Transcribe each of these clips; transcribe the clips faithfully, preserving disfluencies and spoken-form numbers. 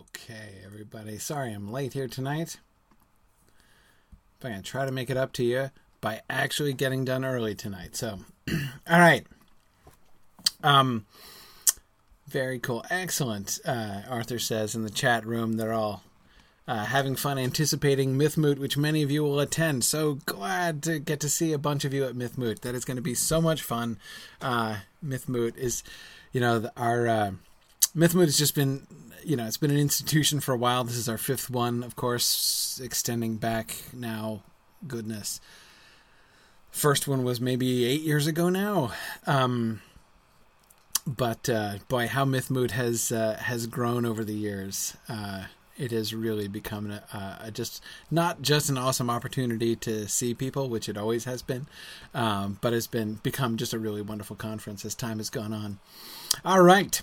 Okay, everybody. Sorry I'm late here tonight. But I'm going to try to make it up to you by actually getting done early tonight. So, all right. Um, very cool. Excellent. Uh, Arthur says in the chat room, they're all uh, having fun anticipating Mythmoot, which many of you will attend. So glad to get to see a bunch of you at Mythmoot. That is going to be so much fun. Uh, Mythmoot is, you know, the, our... Uh, Mythmoot has just been, you know, it's been an institution for a while. This is our fifth one, of course, extending back now. Goodness. First one was maybe eight years ago now. Um, but, uh, boy, how Mythmoot has uh, has grown over the years. Uh, it has really become a, a, a just not just an awesome opportunity to see people, which it always has been, um, but has been become just a really wonderful conference as time has gone on. All right.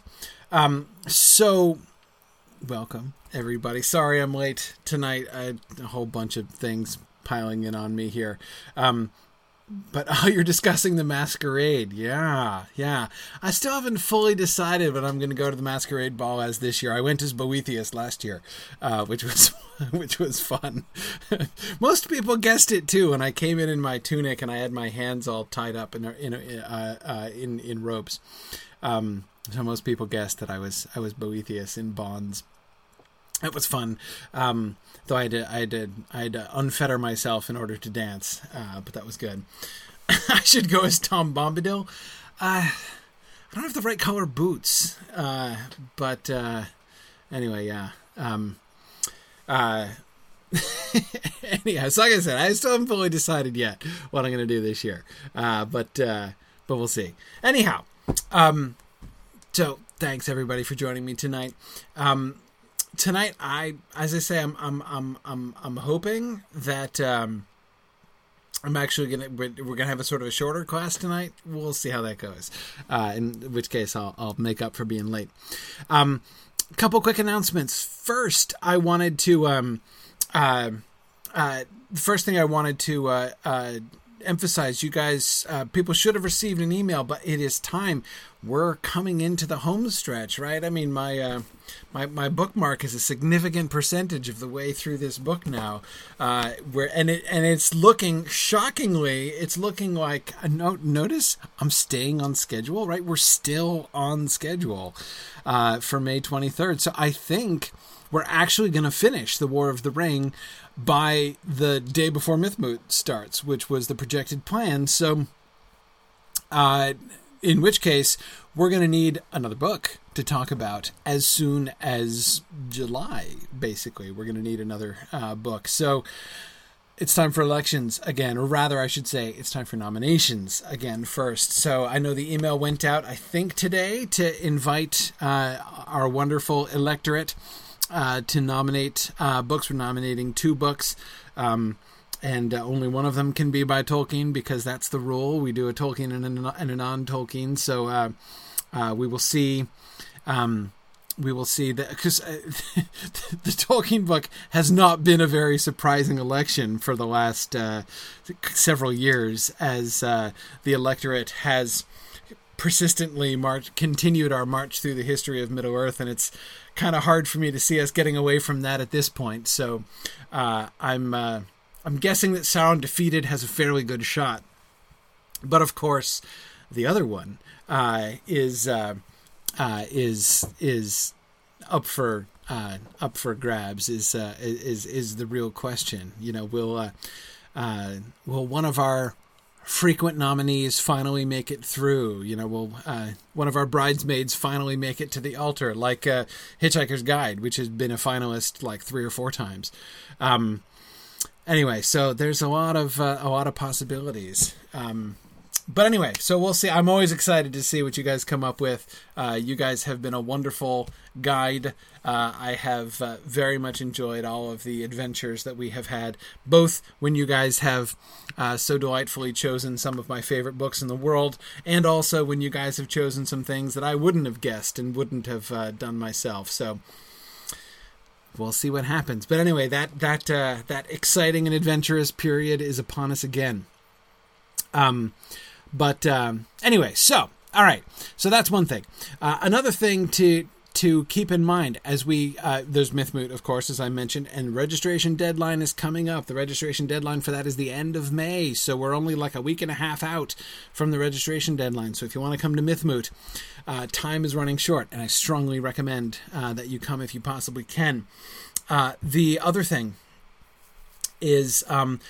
Um, so welcome everybody. Sorry I'm late tonight. I had a whole bunch of things piling in on me here. Um, but oh, you're discussing the masquerade. Yeah. Yeah. I still haven't fully decided what I'm going to go to the masquerade ball as this year. I went as Boethius last year, uh, which was, which was fun. Most people guessed it too. When I came in in my tunic and I had my hands all tied up in, in, uh, uh, in, in ropes. Um, so most people guessed that I was, I was Boethius in bonds. It was fun. Um, though I had to, I had to, I had to unfetter myself in order to dance. Uh, but that was good. I should go as Tom Bombadil. Uh, I don't have the right color boots. Uh, but, uh, anyway, yeah. Um, uh, anyhow, so like I said, I still haven't fully decided yet what I'm going to do this year. Uh, but, uh, but we'll see. Anyhow. Um, so thanks everybody for joining me tonight. Um, tonight, I, as I say, I'm, I'm, I'm, I'm, I'm hoping that, um, I'm actually going to, we're, we're going to have a sort of a shorter class tonight. We'll see how that goes. Uh, in which case I'll, I'll make up for being late. Um, couple quick announcements. First, I wanted to, um, uh, uh, the first thing I wanted to, uh, uh, emphasize, you guys, uh, people should have received an email, but it is time. We're coming into the home stretch, right? I mean, my uh, my my bookmark is a significant percentage of the way through this book now. Uh, where and it and it's looking shockingly, it's looking like uh, no, notice I'm staying on schedule, right? We're still on schedule uh, for May twenty-third, so I think we're actually going to finish the War of the Ring by the day before Mythmoot starts, which was the projected plan. So, uh, in which case, we're going to need another book to talk about as soon as July, basically. We're going to need another uh, book. So, it's time for elections again, or rather, I should say, it's time for nominations again first. So I know the email went out, I think, today to invite uh, our wonderful electorate Uh, to nominate uh, books. We're nominating two books, um, and uh, only one of them can be by Tolkien because that's the rule. We do a Tolkien and a, and a non-Tolkien, so uh, uh, we will see. Um, we will see that because uh, the Tolkien book has not been a very surprising election for the last uh, several years, as uh, the electorate has persistently march continued our march through the history of Middle Earth, and it's kind of hard for me to see us getting away from that at this point. So uh, I'm uh, I'm guessing that Sauron Defeated has a fairly good shot, but of course, the other one uh, is uh, uh, is is up for uh, up for grabs. Is uh, is is the real question? You know, will uh, uh, will one of our frequent nominees finally make it through? You know, will uh, one of our bridesmaids finally make it to the altar, like uh, Hitchhiker's Guide, which has been a finalist like three or four times. Um, anyway, so there's a lot of uh, a lot of possibilities. Um, but anyway, so we'll see. I'm always excited to see what you guys come up with. Uh, you guys have been a wonderful guide. Uh, I have uh, very much enjoyed all of the adventures that we have had, both when you guys have uh, so delightfully chosen some of my favorite books in the world, and also when you guys have chosen some things that I wouldn't have guessed and wouldn't have uh, done myself. So we'll see what happens. But anyway, that that uh, that exciting and adventurous period is upon us again. Um, but um, anyway, so all right, so that's one thing. Uh, another thing to to keep in mind as we, uh, there's Mythmoot, of course, as I mentioned, and registration deadline is coming up. The registration deadline for that is the end of May, so we're only like a week and a half out from the registration deadline. So if you want to come to Mythmoot, uh, time is running short, and I strongly recommend uh, that you come if you possibly can. Uh, the other thing is um,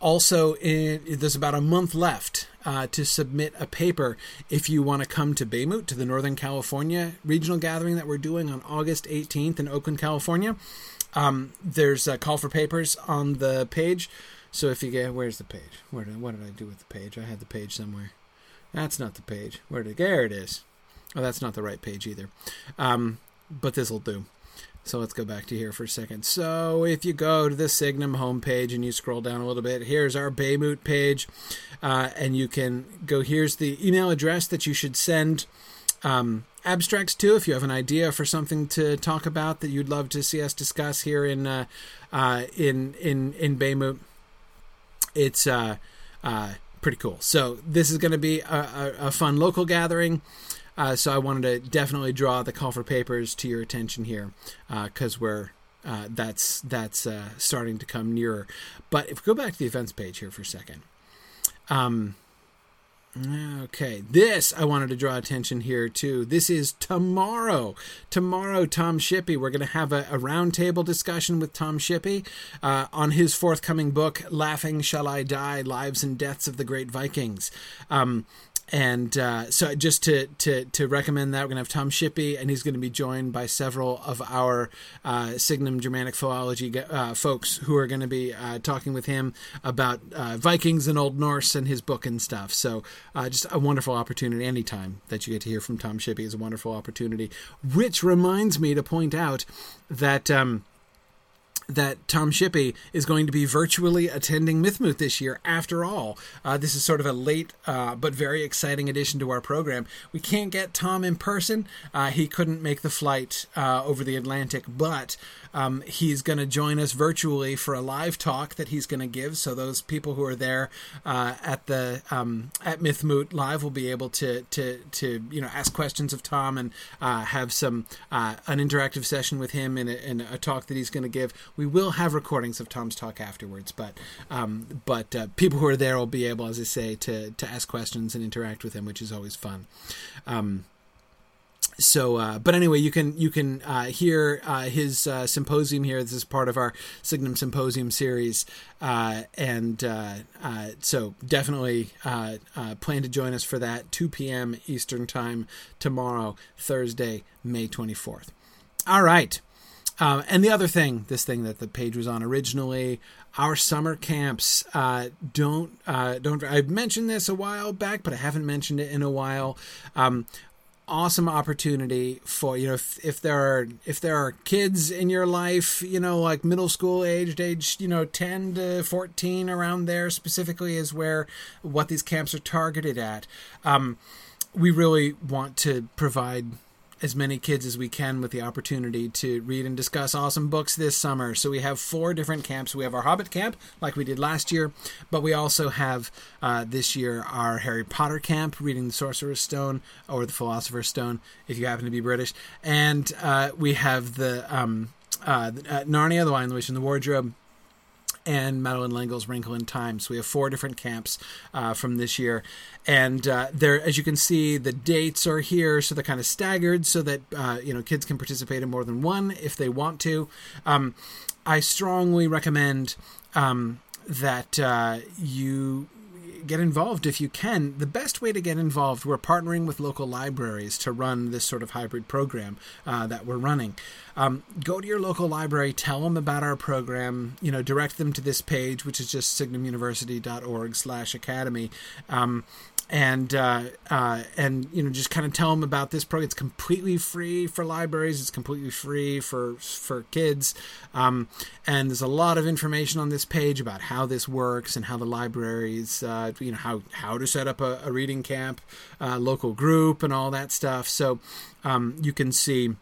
also in, there's about a month left Uh, to submit a paper if you want to come to Baymoot, to the Northern California regional gathering that we're doing on August eighteenth in Oakland, California. Um, there's a call for papers on the page. So if you get, where's the page? Where did, what did I do with the page? I had the page somewhere. That's not the page. Where did it, there it is. Oh, that's not the right page either. Um, but this'll do. So let's go back to here for a second. So if you go to the Signum homepage and you scroll down a little bit, here's our Baymoot page, uh, and you can go, here's the email address that you should send um, abstracts to if you have an idea for something to talk about that you'd love to see us discuss here in uh, uh, in in in Baymoot. It's uh, uh, pretty cool. So this is going to be a, a, a fun local gathering. Uh, so I wanted to definitely draw the call for papers to your attention here, because uh, we're uh, that's that's uh, starting to come nearer. But if we go back to the events page here for a second, um, okay, this I wanted to draw attention here to. This is tomorrow. Tomorrow, Tom Shippey. We're going to have a, a roundtable discussion with Tom Shippey uh, on his forthcoming book, "Laughing Shall I Die: Lives and Deaths of the Great Vikings." Um, And uh, so just to, to, to recommend that, we're going to have Tom Shippey, and he's going to be joined by several of our uh, Signum Germanic philology uh, folks who are going to be uh, talking with him about uh, Vikings and Old Norse and his book and stuff. So uh, just a wonderful opportunity. Any time that you get to hear from Tom Shippey is a wonderful opportunity, which reminds me to point out that... Um, that Tom Shippey is going to be virtually attending Mythmoot this year. After all, uh, this is sort of a late uh, but very exciting addition to our program. We can't get Tom in person. Uh, he couldn't make the flight uh, over the Atlantic, but um, he's going to join us virtually for a live talk that he's going to give. So those people who are there uh, at the um, at Mythmoot live will be able to to to you know ask questions of Tom and uh, have some uh, an interactive session with him in a, in a talk that he's going to give. We will have recordings of Tom's talk afterwards, but um, but uh, people who are there will be able, as I say, to to ask questions and interact with him, which is always fun. Um, so, uh, but anyway, you can you can uh, hear uh, his uh, symposium here. This is part of our Signum Symposium series, uh, and uh, uh, so definitely uh, uh, plan to join us for that, two p.m. Eastern Time tomorrow, Thursday, May twenty-fourth. All right. Um, and the other thing, this thing that the page was on originally, our summer camps. Uh, don't uh, don't. I mentioned this a while back, but I haven't mentioned it in a while. Um, awesome opportunity for you know if, if there are if there are kids in your life, you know, like middle school aged, age you know ten to fourteen, around there specifically is where what these camps are targeted at. Um, we really want to provide as many kids as we can with the opportunity to read and discuss awesome books this summer. So we have four different camps. We have our Hobbit camp, like we did last year, but we also have uh, this year our Harry Potter camp, reading the Sorcerer's Stone or the Philosopher's Stone, if you happen to be British. And uh, we have the um, uh, Narnia, The Lion, the Witch, and the Wardrobe, and Madeleine L'Engle's Wrinkle in Time. So we have four different camps uh, from this year. And uh, there, as you can see, the dates are here. So they're kind of staggered so that, uh, you know, kids can participate in more than one if they want to. Um, I strongly recommend um, that uh, you... get involved if you can. The best way to get involved, we're partnering with local libraries to run this sort of hybrid program uh, that we're running. Um, go to your local library, tell them about our program, you know, direct them to this page, which is just signum university dot org slash academy. Um, And, uh, uh, and you know, just kind of tell them about this program. It's completely free for libraries. It's completely free for for kids. Um, and there's a lot of information on this page about how this works and how the libraries, uh, you know, how, how to set up a, a reading camp, uh, local group, and all that stuff. So um, you can see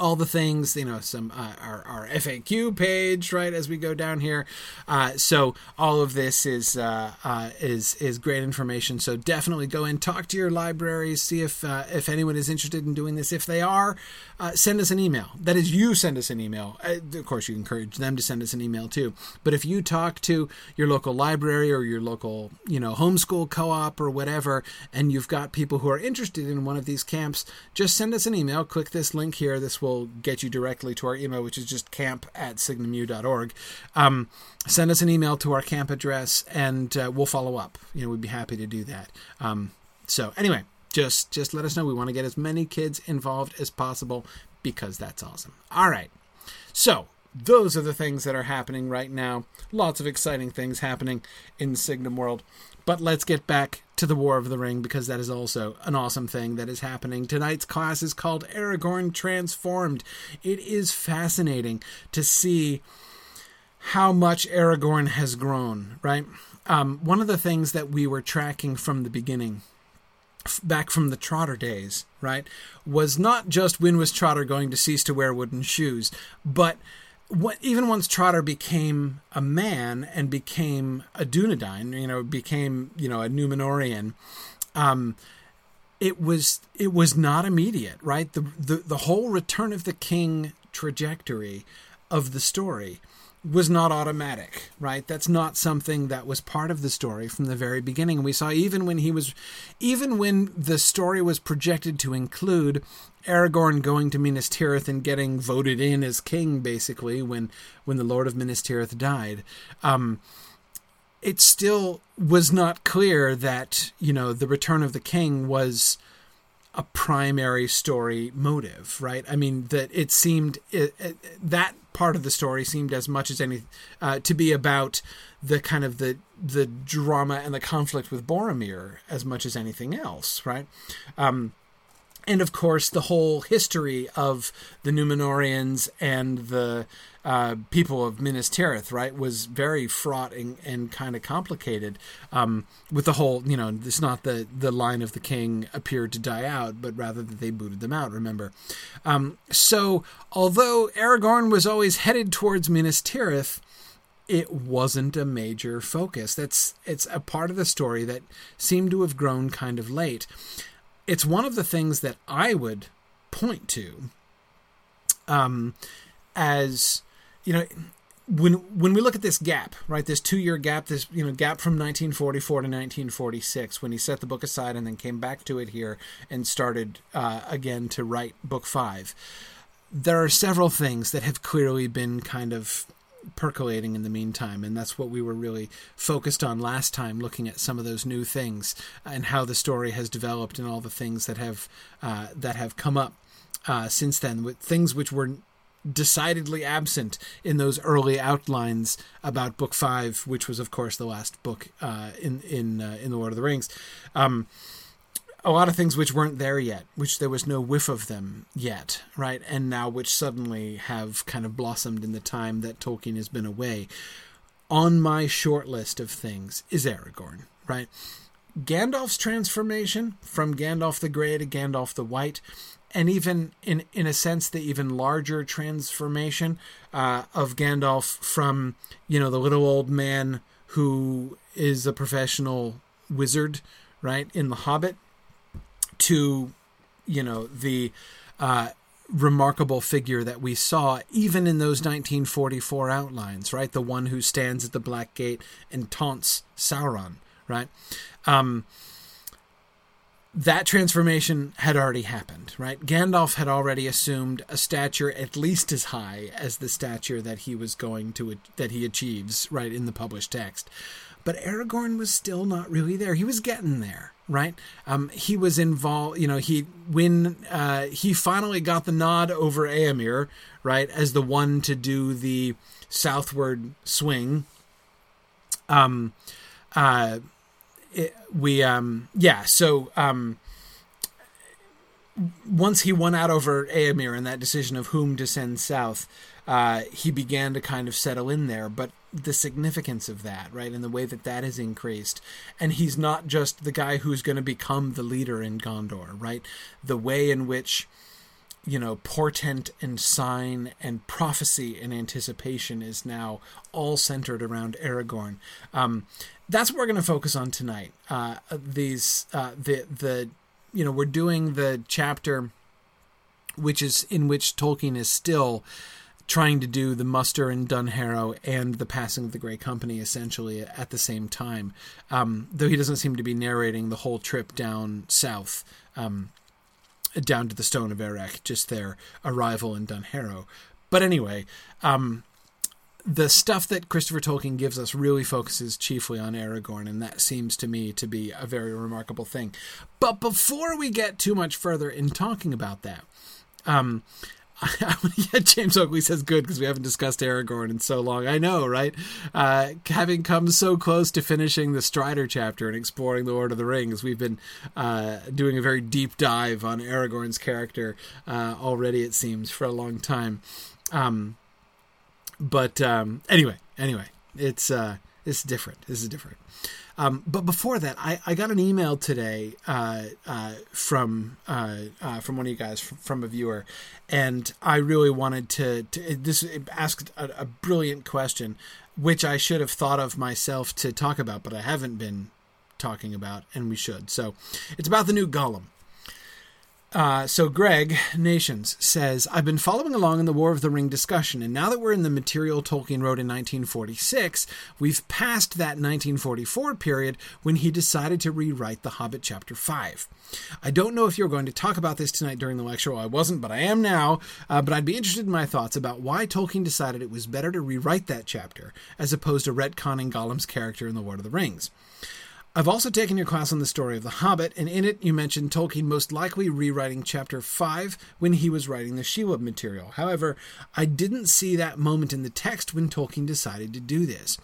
all the things, you know, some uh, our, our F A Q page, right, as we go down here. Uh, so all of this is uh, uh, is is great information. So definitely go in, talk to your libraries, see if uh, if anyone is interested in doing this. If they are, uh, send us an email. That is, you send us an email. Uh, of course, you encourage them to send us an email too. But if you talk to your local library or your local, you know, homeschool co-op or whatever, and you've got people who are interested in one of these camps, just send us an email. Click this link here. This will get you directly to our email, which is just camp at signumu dot org. Um, send us an email to our camp address, and uh, we'll follow up. You know, we'd be happy to do that. Um, so anyway, just just let us know. We want to get as many kids involved as possible because that's awesome. All right. So those are the things that are happening right now. Lots of exciting things happening in Signum World. But let's get back to the War of the Ring, because that is also an awesome thing that is happening. Tonight's class is called Aragorn Transformed. It is fascinating to see how much Aragorn has grown, right? Um, one of the things that we were tracking from the beginning, back from the Trotter days, right, was not just when was Trotter going to cease to wear wooden shoes, but What, even once Trotter became a man and became a Dunedain, you know, became, you know, a Numenorean, um, it was it was not immediate, right? The, the the whole Return of the King trajectory of the story was not automatic, right? That's not something that was part of the story from the very beginning. We saw even when he was, even when the story was projected to include Aragorn going to Minas Tirith and getting voted in as king, basically, when when the Lord of Minas Tirith died, um, it still was not clear that, you know, the Return of the King was a primary story motive, right? I mean, that it seemed it, it, that part of the story seemed as much as any uh, to be about the kind of the the drama and the conflict with Boromir as much as anything else, right? Um, and of course, the whole history of the Numenoreans and the uh, people of Minas Tirith, right, was very fraught and, and kind of complicated. Um, with the whole, you know, it's not the the line of the king appeared to die out, but rather that they booted them out. Remember, um, so although Aragorn was always headed towards Minas Tirith, it wasn't a major focus. That's it's a part of the story that seemed to have grown kind of late. It's one of the things that I would point to um, as, you know, when when we look at this gap, right, this two-year gap, this, you know, gap from nineteen forty-four to nineteen forty-six, when he set the book aside and then came back to it here and started uh, again to write book five, there are several things that have clearly been kind of percolating in the meantime, and that's what we were really focused on last time, looking at some of those new things and how the story has developed and all the things that have uh, that have come up uh, since then, with things which were decidedly absent in those early outlines about Book Five, which was, of course, the last book uh, in in uh, in the Lord of the Rings. Um, a lot of things which weren't there yet, which there was no whiff of them yet, right? And now which suddenly have kind of blossomed in the time that Tolkien has been away. On my short list of things is Aragorn, right? Gandalf's transformation from Gandalf the Grey to Gandalf the White, and even in, in a sense, the even larger transformation uh, of Gandalf from, you know, the little old man who is a professional wizard, right, in The Hobbit, to, you know, the uh, remarkable figure that we saw even in those nineteen forty-four outlines, right? The one who stands at the Black Gate and taunts Sauron, right? Um, that transformation had already happened, right? Gandalf had already assumed a stature at least as high as the stature that he was going to, that he achieves, right, in the published text. But Aragorn was still not really there. He was getting there, right? Um, he was involved, you know, he, when uh, he finally got the nod over Éomer, right, as the one to do the southward swing, um, uh, it, we, um, yeah, so, um, once he won out over Éomer in that decision of whom to send south, uh, he began to kind of settle in there, but the significance of that, right, and the way that that has increased, and he's not just the guy who's going to become the leader in Gondor, right? The way in which you know, portent and sign and prophecy and anticipation is now all centered around Aragorn. Um, that's what we're going to focus on tonight. Uh, these, uh, the, the, you know, we're doing the chapter which is in which Tolkien is still trying to do the muster in Dunharrow and the passing of the Grey Company essentially at the same time. Um, though he doesn't seem to be narrating the whole trip down south, um, down to the Stone of Erech, just their arrival in Dunharrow. But anyway, um, the stuff that Christopher Tolkien gives us really focuses chiefly on Aragorn, and that seems to me to be a very remarkable thing. But before we get too much further in talking about that, um, yeah, James Oakley says good because we haven't discussed Aragorn in so long. I know, right? Uh, having come so close to finishing the Strider chapter and exploring the Lord of the Rings, we've been uh, doing a very deep dive on Aragorn's character uh, already, it seems, for a long time. Um, but um, anyway, anyway, it's uh, it's different. This is different. Um, but before that, I, I got an email today uh, uh, from uh, uh, from one of you guys, from, from a viewer, and I really wanted to, to this asked a, a brilliant question, which I should have thought of myself to talk about, but I haven't been talking about, and we should. So it's about the new Gollum. Uh, so Greg Nations says, I've been following along in the War of the Ring discussion, and now that we're in the material Tolkien wrote in nineteen forty-six, we've passed that nineteen forty-four period when he decided to rewrite The Hobbit Chapter five. I don't know if you're going to talk about this tonight during the lecture. Well, I wasn't, but I am now. Uh, but I'd be interested in my thoughts about why Tolkien decided it was better to rewrite that chapter as opposed to retconning Gollum's character in The Lord of the Rings. I've also taken your class on the story of The Hobbit, and in it you mentioned Tolkien most likely rewriting Chapter five when he was writing the Shelob material. However, I didn't see that moment in the text when Tolkien decided to do this.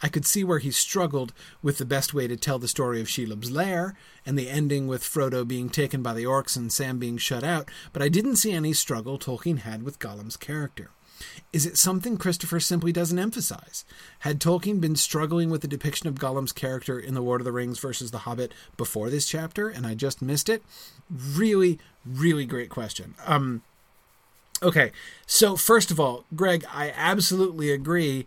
I could see where he struggled with the best way to tell the story of Shelob's lair, and the ending with Frodo being taken by the orcs and Sam being shut out, but I didn't see any struggle Tolkien had with Gollum's character. Is it something Christopher simply doesn't emphasize? Had Tolkien been struggling with the depiction of Gollum's character in The Lord of the Rings versus The Hobbit before this chapter, and I just missed it? Really, really great question. Um, okay, so first of all, Greg, I absolutely agree.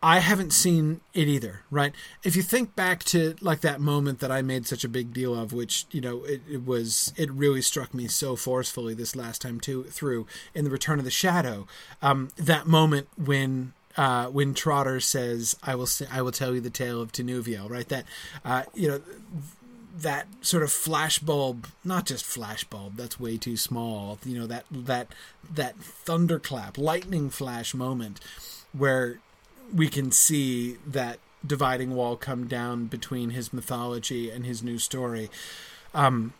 I haven't seen it either, right? If you think back to like that moment that I made such a big deal of, which, you know, it, it was, it really struck me so forcefully this last time too, through in The Return of the Shadow, um, that moment when, uh, when Trotter says, I will say, I will tell you the tale of Tinuviel, right? That, uh, you know, that sort of flashbulb, not just flashbulb, that's way too small. You know, that, that, that thunderclap, lightning flash moment where we can see that dividing wall come down between his mythology and his new story. Um,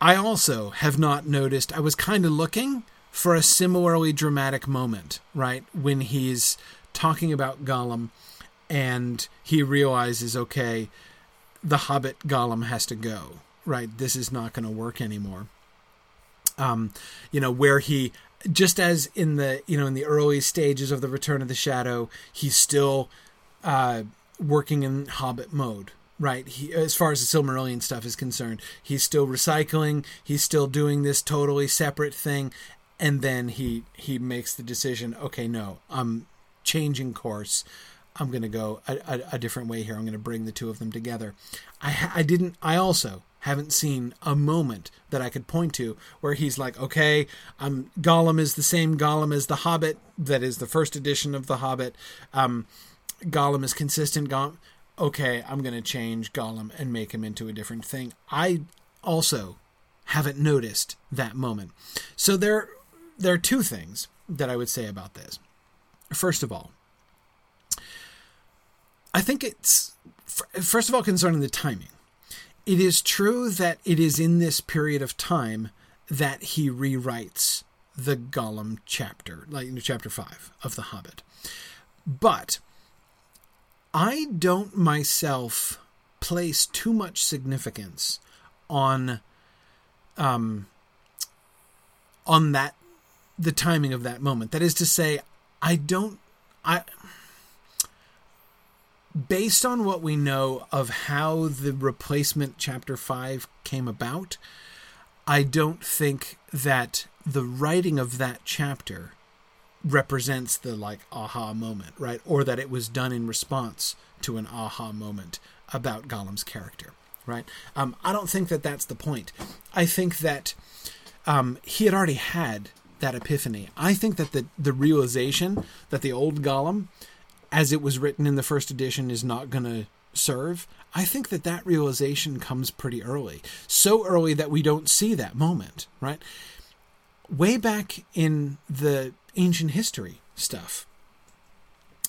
I also have not noticed, I was kind of looking for a similarly dramatic moment, right? When he's talking about Gollum and he realizes, okay, the Hobbit Gollum has to go, right? This is not going to work anymore. Um, you know, where he, just as in the, you know, in the early stages of The Return of the Shadow, he's still uh, working in Hobbit mode, right? He, as far as the Silmarillion stuff is concerned, he's still recycling. He's still doing this totally separate thing. And then he, he makes the decision, okay, no, I'm changing course. I'm going to go a, a, a different way here. I'm going to bring the two of them together. I, I didn't, I also... haven't seen a moment that I could point to where he's like, okay, um, Gollum is the same Gollum as The Hobbit. That is the first edition of The Hobbit. Um, Gollum is consistent. Gollum. Okay, I'm going to change Gollum and make him into a different thing. I also haven't noticed that moment. So there, there are two things that I would say about this. First of all, I think it's, first of all, concerning the timing. It is true that it is in this period of time that he rewrites the Gollum chapter, like in chapter five of The Hobbit. But I don't myself place too much significance on, um, on that, the timing of that moment. That is to say, I don't, I... Based on what we know of how the replacement Chapter five came about, I don't think that the writing of that chapter represents the, like, aha moment, right? Or that it was done in response to an aha moment about Gollum's character, right? Um, I don't think that that's the point. I think that um, he had already had that epiphany. I think that the, the realization that the old Gollum, as it was written in the first edition, is not going to serve, I think that that realization comes pretty early. So early that we don't see that moment, right? Way back in the ancient history stuff,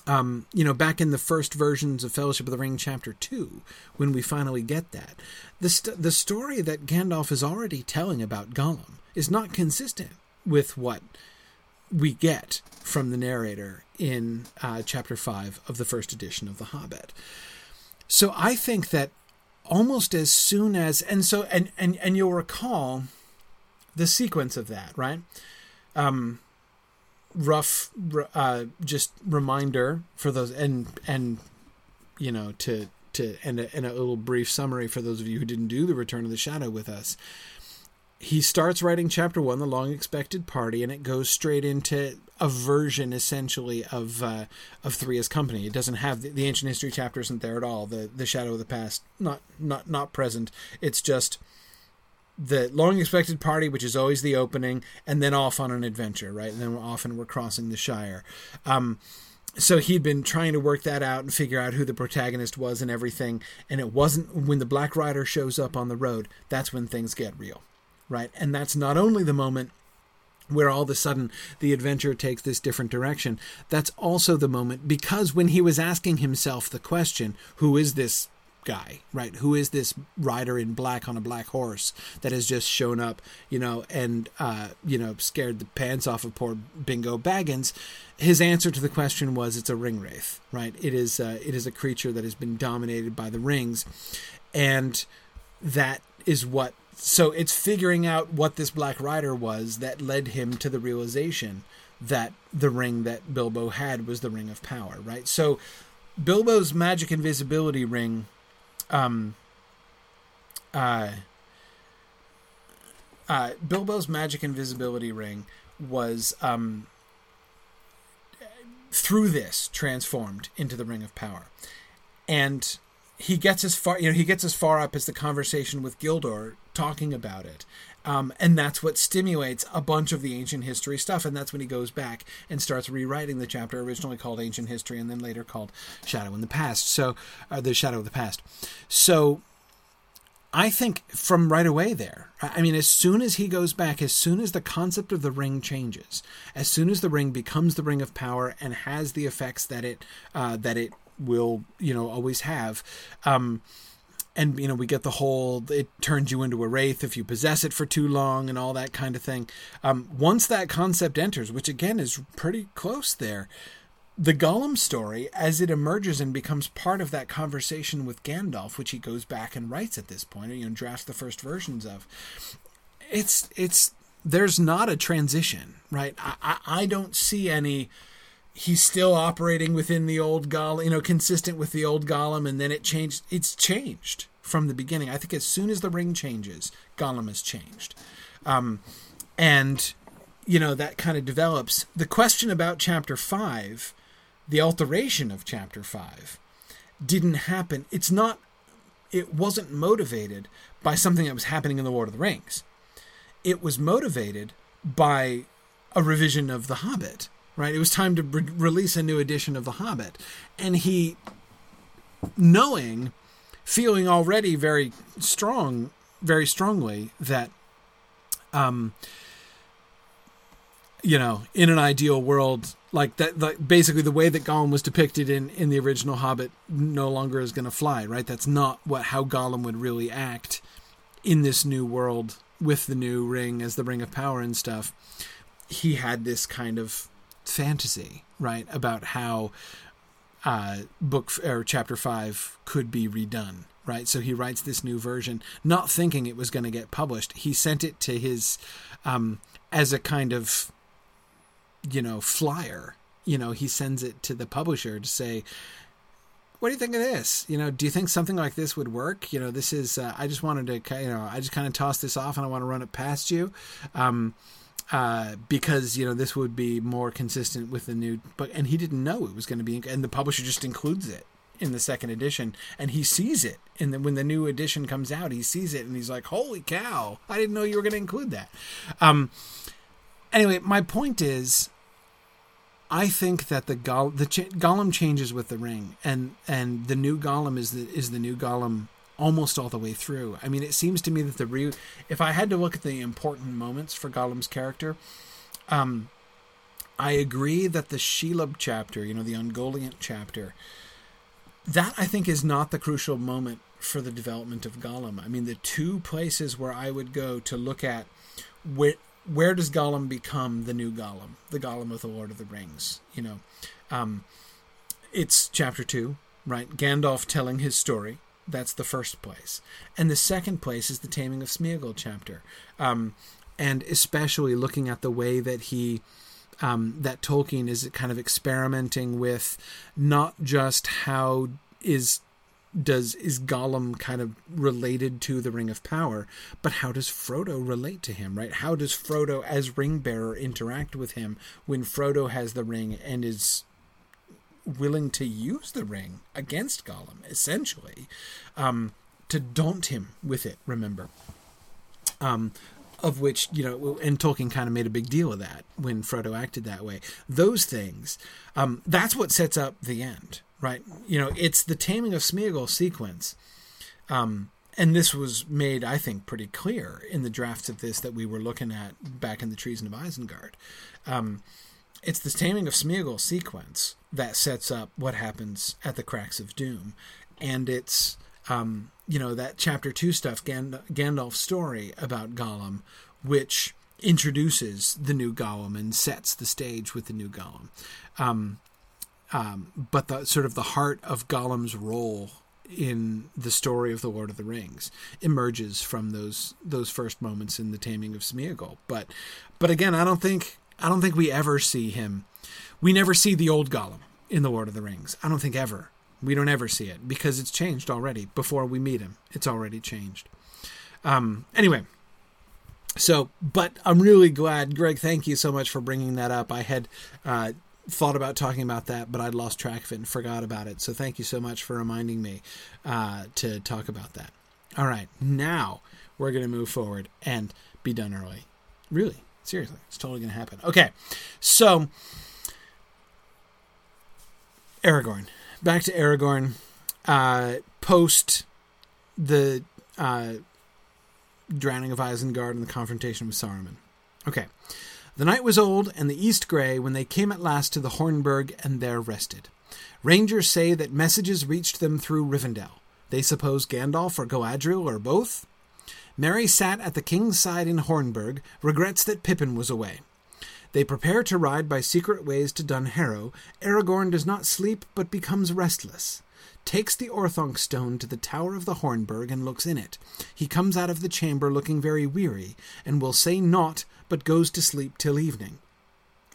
um, you know, back in the first versions of Fellowship of the Ring Chapter two, when we finally get that, the st- the story that Gandalf is already telling about Gollum is not consistent with what we get from the narrator in uh, Chapter five of the first edition of The Hobbit. So I think that almost as soon as, and so, and, and, and you'll recall the sequence of that, right? Um, rough, uh, just reminder for those, and, and, you know, to, to, and a, and a little brief summary for those of you who didn't do the Return of the Shadow with us. He starts writing chapter one, the long expected party, and it goes straight into a version essentially of uh, of Thea's company. It doesn't have the, the ancient history chapter isn't there at all. The the shadow of the past not not not present. It's just the long expected party, which is always the opening, and then off on an adventure, right? And then we're off and we're crossing the Shire. Um, so he'd been trying to work that out and figure out who the protagonist was and everything. And it wasn't when the Black Rider shows up on the road. That's when things get real. Right. And that's not only the moment where all of a sudden the adventure takes this different direction. That's also the moment, because when he was asking himself the question, who is this guy, right? Who is this rider in black on a black horse that has just shown up, you know, and, uh, you know, scared the pants off of poor Bingo Baggins? His answer to the question was, it's a ring wraith, right? It is, uh, it is a creature that has been dominated by the rings. And that is what. So it's figuring out what this Black Rider was that led him to the realization that the ring that Bilbo had was the Ring of Power, right? So Bilbo's magic invisibility ring, um, uh, uh, Bilbo's magic invisibility ring was, um, through this transformed into the Ring of Power. And he gets as far, you know, he gets as far up as the conversation with Gildor talking about it. Um, and that's what stimulates a bunch of the ancient history stuff. And that's when he goes back and starts rewriting the chapter originally called Ancient History and then later called Shadow in the Past. So, or the Shadow of the Past. So I think from right away there, I mean, as soon as he goes back, as soon as the concept of the ring changes, as soon as the ring becomes the Ring of Power and has the effects that it, uh, that it will, you know, always have, um, and, you know, we get the whole, it turns you into a wraith if you possess it for too long and all that kind of thing. Um, once that concept enters, which again is pretty close there, the Gollum story, as it emerges and becomes part of that conversation with Gandalf, which he goes back and writes at this point, and, you know, drafts the first versions of, it's, it's, there's not a transition, right? I, I, I don't see any. He's still operating within the old Gollum, you know, consistent with the old Gollum, and then it changed. It's changed from the beginning. I think as soon as the ring changes, Gollum has changed. Um, and, you know, that kind of develops. The question about Chapter five, the alteration of Chapter five, didn't happen. It's not, it wasn't motivated by something that was happening in The Lord of the Rings. It was motivated by a revision of The Hobbit. Right, it was time to re- release a new edition of The Hobbit. And he, knowing, feeling already very strong, very strongly that, um, you know, in an ideal world, like that, like basically the way that Gollum was depicted in, in the original Hobbit no longer is going to fly, right? That's not what how Gollum would really act in this new world with the new ring as the Ring of Power and stuff. He had this kind of fantasy, right, about how uh book or chapter five could be redone, right? So he writes this new version, not thinking it was going to get published. He sent it to his um as a kind of, you know, flyer, you know, he sends it to the publisher to say, what do you think of this? You know, do you think something like this would work? You know, this is, uh, I just wanted to, you know, I just kind of toss this off and I want to run it past you. Um, Uh, because, you know, this would be more consistent with the new book. And he didn't know it was going to be, and the publisher just includes it in the second edition, and he sees it. And then when the new edition comes out, he sees it and he's like, holy cow, I didn't know you were going to include that. Um, anyway, my point is, I think that the go- the ch- Gollum changes with the ring, and, and the new Gollum is the, is the new Gollum almost all the way through. I mean, it seems to me that the re- if I had to look at the important moments for Gollum's character, um, I agree that the Shelob chapter, you know, the Ungoliant chapter, that I think is not the crucial moment for the development of Gollum. I mean, the two places where I would go to look at where where does Gollum become the new Gollum, the Gollum of the Lord of the Rings, you know, um, it's chapter two, right? Gandalf telling his story. That's the first place. And the second place is the Taming of Sméagol chapter. Um, and especially looking at the way that he, um, that Tolkien is kind of experimenting with not just how is, does, is Gollum kind of related to the Ring of Power, but how does Frodo relate to him, right? How does Frodo as ring bearer interact with him when Frodo has the ring and is willing to use the ring against Gollum, essentially, um, to daunt him with it, remember. Um, of which, you know, and Tolkien kind of made a big deal of that when Frodo acted that way. Those things, um, that's what sets up the end, right? You know, it's the Taming of Sméagol sequence. Um, and this was made, I think, pretty clear in the drafts of this that we were looking at back in the Treason of Isengard. Um, it's the Taming of Sméagol sequence that sets up what happens at the Cracks of Doom. And it's, um, you know, that chapter two stuff, Gand- Gandalf's story about Gollum, which introduces the new Gollum and sets the stage with the new Gollum. Um, um, but the sort of the heart of Gollum's role in the story of the Lord of the Rings emerges from those, those first moments in the Taming of Sméagol. But, but again, I don't think, I don't think we ever see him. We never see the old Gollum in The Lord of the Rings. I don't think ever. We don't ever see it because it's changed already. Before we meet him, it's already changed. Um, anyway, so, but I'm really glad, Greg, thank you so much for bringing that up. I had uh, thought about talking about that, but I'd lost track of it and forgot about it. So thank you so much for reminding me uh, to talk about that. All right, now we're going to move forward and be done early. Really, seriously, it's totally going to happen. Okay, so... Aragorn. Back to Aragorn. Uh, post the uh, drowning of Isengard and the confrontation with Saruman. Okay. The night was old and the east grey when they came at last to the Hornburg and there rested. Rangers say that messages reached them through Rivendell. They suppose Gandalf or Galadriel or both. Mary sat at the king's side in Hornburg, regrets that Pippin was away. They prepare to ride by secret ways to Dunharrow. Aragorn does not sleep, but becomes restless. Takes the Orthanc stone to the tower of the Hornburg and looks in it. He comes out of the chamber looking very weary, and will say naught, but goes to sleep till evening.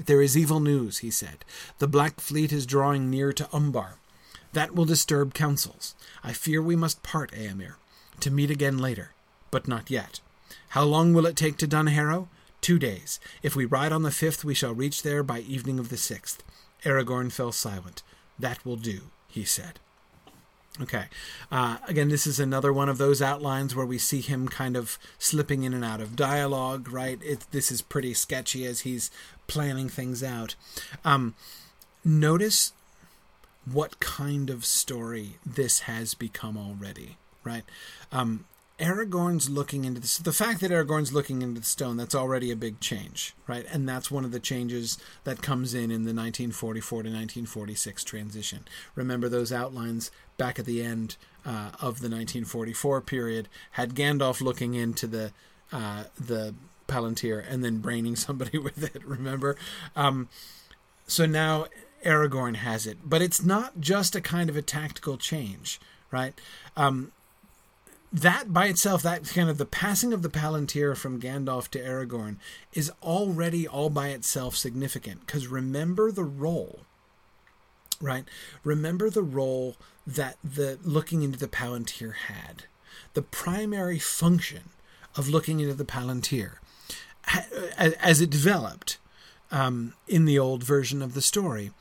There is evil news, he said. The Black Fleet is drawing near to Umbar. That will disturb councils. I fear we must part, Éomer, to meet again later, but not yet. How long will it take to Dunharrow? Two days. If we ride on the fifth, we shall reach there by evening of the sixth. Aragorn fell silent. That will do, he said. Okay. Uh, again, this is another one of those outlines where we see him kind of slipping in and out of dialogue, right? It, this is pretty sketchy as he's planning things out. Um, notice what kind of story this has become already, right? Um, Aragorn's looking into this. The fact that Aragorn's looking into the stone, that's already a big change, right? And that's one of the changes that comes in in the nineteen forty-four to nineteen forty-six transition. Remember those outlines back at the end uh, of the nineteen forty-four period had Gandalf looking into the uh, the Palantir and then braining somebody with it, remember? Um, so now Aragorn has it. But it's not just a kind of a tactical change, right? Um That by itself, that kind of the passing of the Palantir from Gandalf to Aragorn is already all by itself significant. Because remember the role right? Remember the role that the looking into the Palantir had. The primary function of looking into the Palantir, as it developed um, in the old version of the story,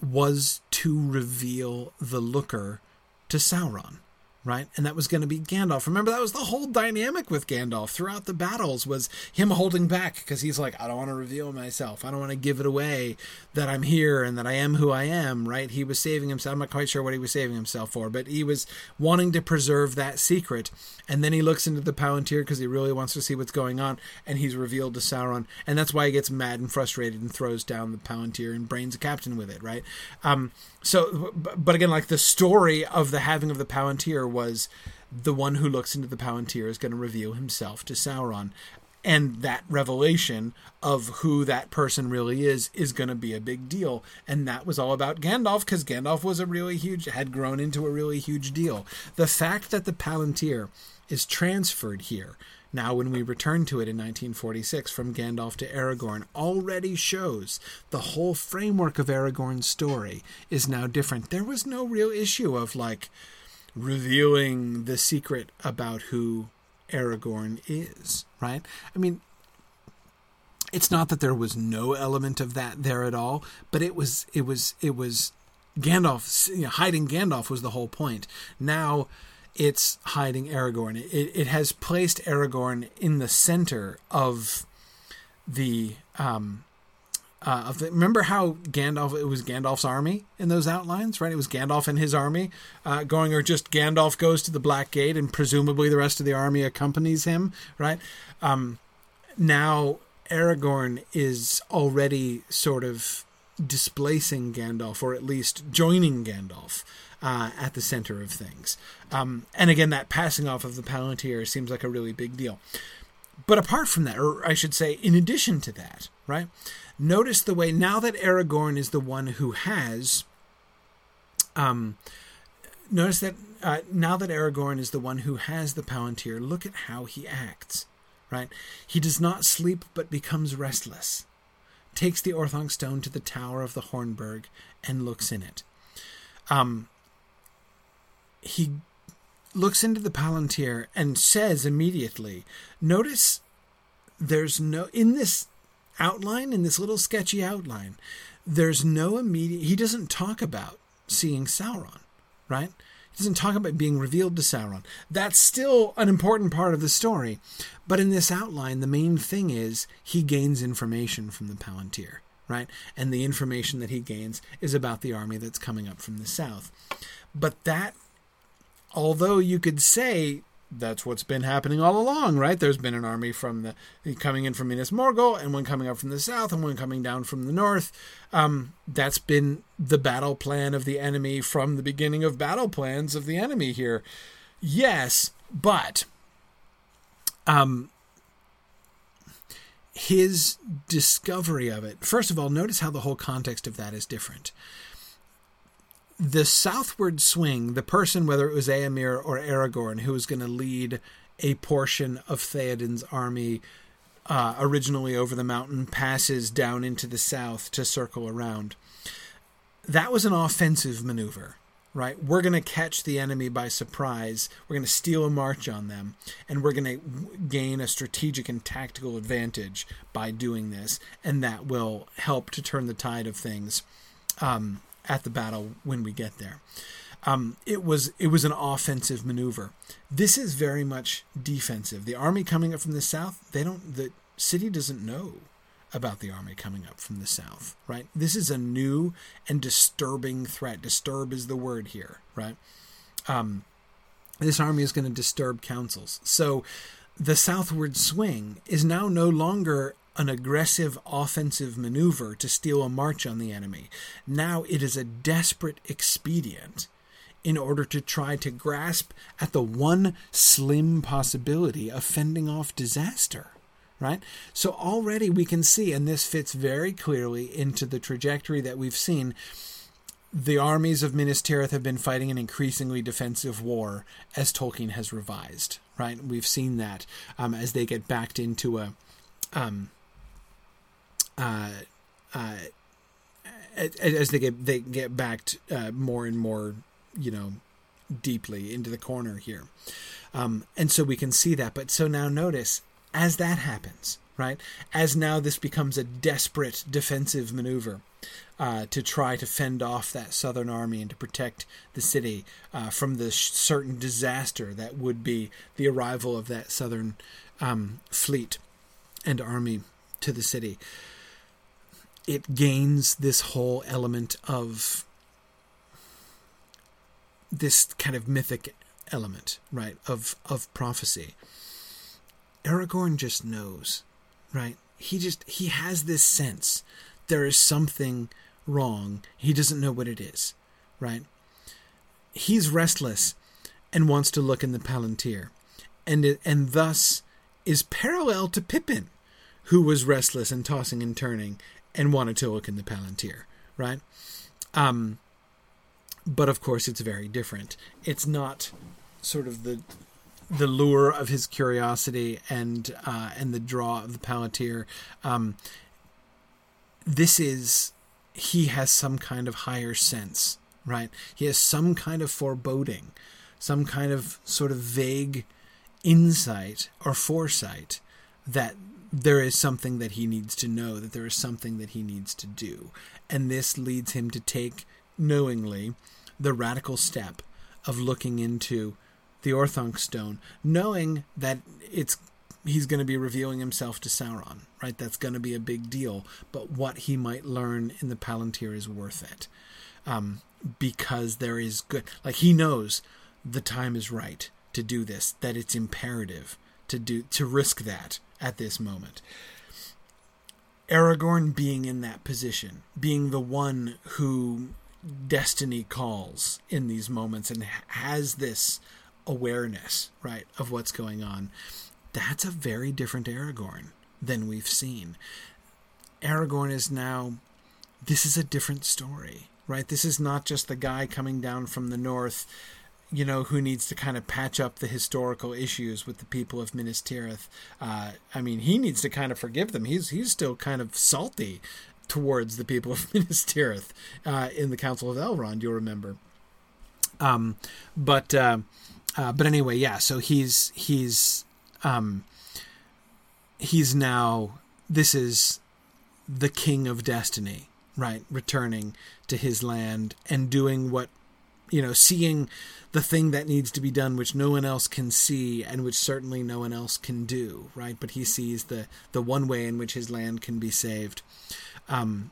was to reveal the Looker to Sauron, right? And that was going to be Gandalf. Remember, that was the whole dynamic with Gandalf throughout the battles, was him holding back because he's like, I don't want to reveal myself. I don't want to give it away that I'm here and that I am who I am, right? He was saving himself. I'm not quite sure what he was saving himself for, but he was wanting to preserve that secret. And then he looks into the Palantir because he really wants to see what's going on, and he's revealed to Sauron. And that's why he gets mad and frustrated and throws down the Palantir and brains a captain with it, right? Um, so, but again, like, the story of the having of the Palantir was the one who looks into the Palantir is going to reveal himself to Sauron. And that revelation of who that person really is, is going to be a big deal. And that was all about Gandalf, because Gandalf was a really huge, had grown into a really huge deal. The fact that the Palantir is transferred here now when we return to it in nineteen forty-six from Gandalf to Aragorn already shows the whole framework of Aragorn's story is now different. There was no real issue of, like, revealing the secret about who Aragorn is, right? I mean, it's not that there was no element of that there at all, but it was, it was, it was Gandalf, you know, hiding Gandalf was the whole point. Now it's hiding Aragorn. It, it has placed Aragorn in the center of the, um, Uh, of the, remember how Gandalf, it was Gandalf's army in those outlines, right? It was Gandalf and his army uh, going, or just Gandalf goes to the Black Gate and presumably the rest of the army accompanies him, right? Um, now Aragorn is already sort of displacing Gandalf, or at least joining Gandalf uh, at the center of things. Um, and again, that passing off of the Palantir seems like a really big deal. But apart from that, or I should say, in addition to that, right? Notice the way, now that Aragorn is the one who has, um, notice that uh, now that Aragorn is the one who has the Palantir, look at how he acts, right? He does not sleep, but becomes restless, takes the Orthanc stone to the tower of the Hornburg and looks in it. Um, he looks into the Palantir and says immediately, notice there's no, in this outline, in this little sketchy outline, there's no immediate, he doesn't talk about seeing Sauron, right? He doesn't talk about being revealed to Sauron. That's still an important part of the story, but in this outline, the main thing is he gains information from the Palantir, right? And the information that he gains is about the army that's coming up from the south. But that, although you could say that's what's been happening all along, right? There's been an army from the coming in from Minas Morgul, and one coming up from the south, and one coming down from the north. Um, that's been the battle plan of the enemy from the beginning of battle plans of the enemy here. Yes, but um, his discovery of it, first of all, notice how the whole context of that is different. The southward swing, the person, whether it was Éomer or Aragorn, who was going to lead a portion of Theoden's army uh, originally over the mountain passes down into the south to circle around. That was an offensive maneuver, right? We're going to catch the enemy by surprise. We're going to steal a march on them, and we're going to gain a strategic and tactical advantage by doing this, and that will help to turn the tide of things Um, at the battle when we get there. Um, it was it was an offensive maneuver. This is very much defensive. The army coming up from the south, they don't, the city doesn't know about the army coming up from the south, right? This is a new and disturbing threat. Disturb is the word here, right? Um, this army is going to disturb councils. So the southward swing is now no longer an aggressive offensive maneuver to steal a march on the enemy. Now it is a desperate expedient in order to try to grasp at the one slim possibility of fending off disaster, right? So already we can see, and this fits very clearly into the trajectory that we've seen, the armies of Minas Tirith have been fighting an increasingly defensive war as Tolkien has revised, right? We've seen that um, as they get backed into a... Um, Uh, uh, as they get they get backed uh, more and more, you know, deeply into the corner here. Um, and so we can see that. But so now notice, as that happens, right, as now this becomes a desperate defensive maneuver uh, to try to fend off that southern army and to protect the city uh, from the sh- certain disaster that would be the arrival of that southern um, fleet and army to the city, it gains this whole element of this kind of mythic element, right, of of prophecy. Aragorn just knows, right? He just, he has this sense there is something wrong. He doesn't know what it is, right? He's restless and wants to look in the Palantir, and it, and thus is parallel to Pippin, who was restless and tossing and turning and wanted to look in the Palantir, right? Um, but of course it's very different. It's not sort of the the lure of his curiosity and uh, and the draw of the Palantir. Um, this is, he has some kind of higher sense, right? He has some kind of foreboding, some kind of sort of vague insight or foresight that there is something that he needs to know, that there is something that he needs to do. And this leads him to take, knowingly, the radical step of looking into the Orthanc stone, knowing that it's he's going to be revealing himself to Sauron, right? That's going to be a big deal. But what he might learn in the Palantir is worth it. Um, because there is good... Like, he knows the time is right to do this, that it's imperative to do to risk that at this moment. Aragorn being in that position, being the one who destiny calls in these moments and has this awareness, right, of what's going on, that's a very different Aragorn than we've seen. Aragorn is now, this is a different story, right? This is not just the guy coming down from the north, you know, who needs to kind of patch up the historical issues with the people of Minas Tirith. Uh, I mean, he needs to kind of forgive them. He's he's still kind of salty towards the people of Minas Tirith uh, in the Council of Elrond, you'll remember. Um, but uh, uh, but anyway, yeah. So he's he's um, he's now, this is the King of Destiny, right? Returning to his land and doing what, you know, seeing the thing that needs to be done, which no one else can see and which certainly no one else can do, right? But he sees the, the one way in which his land can be saved. Um,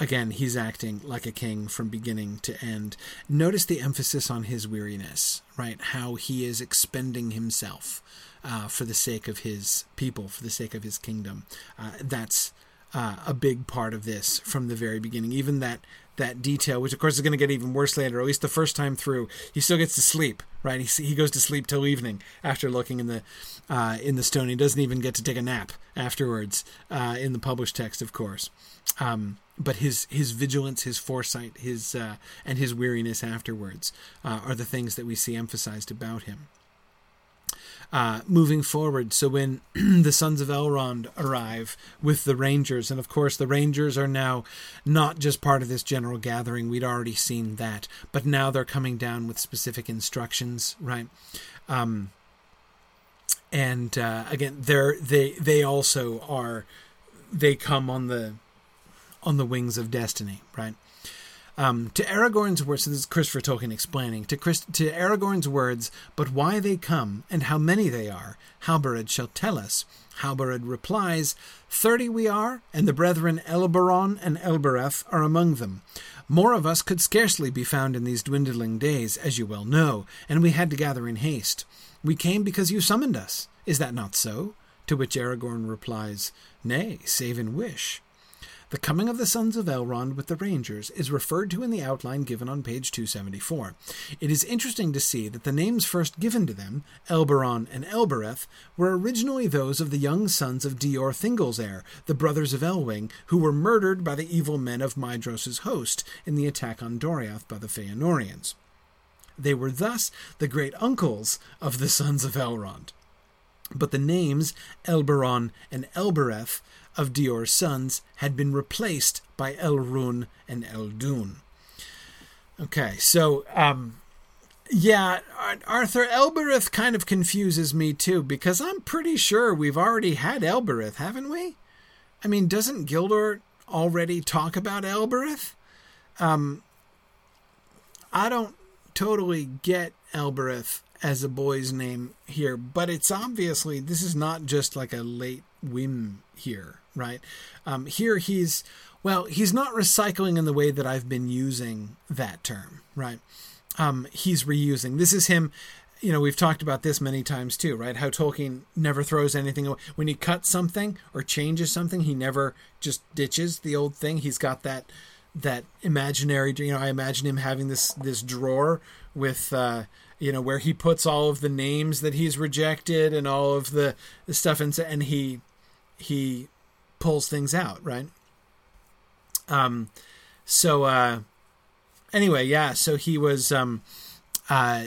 again, he's acting like a king from beginning to end. Notice the emphasis on his weariness, right? How he is expending himself uh, for the sake of his people, for the sake of his kingdom. Uh, that's uh, a big part of this from the very beginning. Even that that detail, which of course is going to get even worse later, at least the first time through, he still gets to sleep, right? He he goes to sleep till evening after looking in the uh, in the stone. He doesn't even get to take a nap afterwards uh, in the published text, of course. Um, but his, his vigilance, his foresight, his uh, and his weariness afterwards uh, are the things that we see emphasized about him. Uh, moving forward, so when the Sons of Elrond arrive with the Rangers, and of course the Rangers are now not just part of this general gathering, we'd already seen that, but now they're coming down with specific instructions, right? Um, and uh, again, they're, they they also are, they come on the on the wings of destiny, right? Um, to Aragorn's words, so this is Christopher Tolkien explaining, to, Chris, to Aragorn's words, but why they come and how many they are, Halbarad shall tell us. Halbarad replies, thirty we are, and the brethren Elberon and Elbereth are among them. More of us could scarcely be found in these dwindling days, as you well know, and we had to gather in haste. We came because you summoned us. Is that not so? To which Aragorn replies, nay, save in wish. The coming of the Sons of Elrond with the Rangers is referred to in the outline given on page two seventy-four. It is interesting to see that the names first given to them, Elberon and Elbereth, were originally those of the young sons of Dior Thingolzair, the brothers of Elwing, who were murdered by the evil men of Maedhros' host in the attack on Doriath by the Feanorians. They were thus the great uncles of the Sons of Elrond. But the names Elberon and Elbereth of Dior's sons had been replaced by Elrune and Eldun. Okay, so, um, yeah, Arthur, Elbereth kind of confuses me too, because I'm pretty sure we've already had Elbereth, haven't we? I mean, doesn't Gildor already talk about Elbereth? Um, I don't totally get Elbereth as a boy's name here, but it's obviously, this is not just like a late whim here, right? Um, here he's, well, he's not recycling in the way that I've been using that term, right? Um, he's reusing. This is him, you know, we've talked about this many times too, right? How Tolkien never throws anything away. When he cuts something or changes something, he never just ditches the old thing. He's got that that imaginary, you know, I imagine him having this this drawer with, uh, you know, where he puts all of the names that he's rejected and all of the, the stuff, and, and he he pulls things out, right? Um, so, uh, anyway, yeah, so he was, um, uh,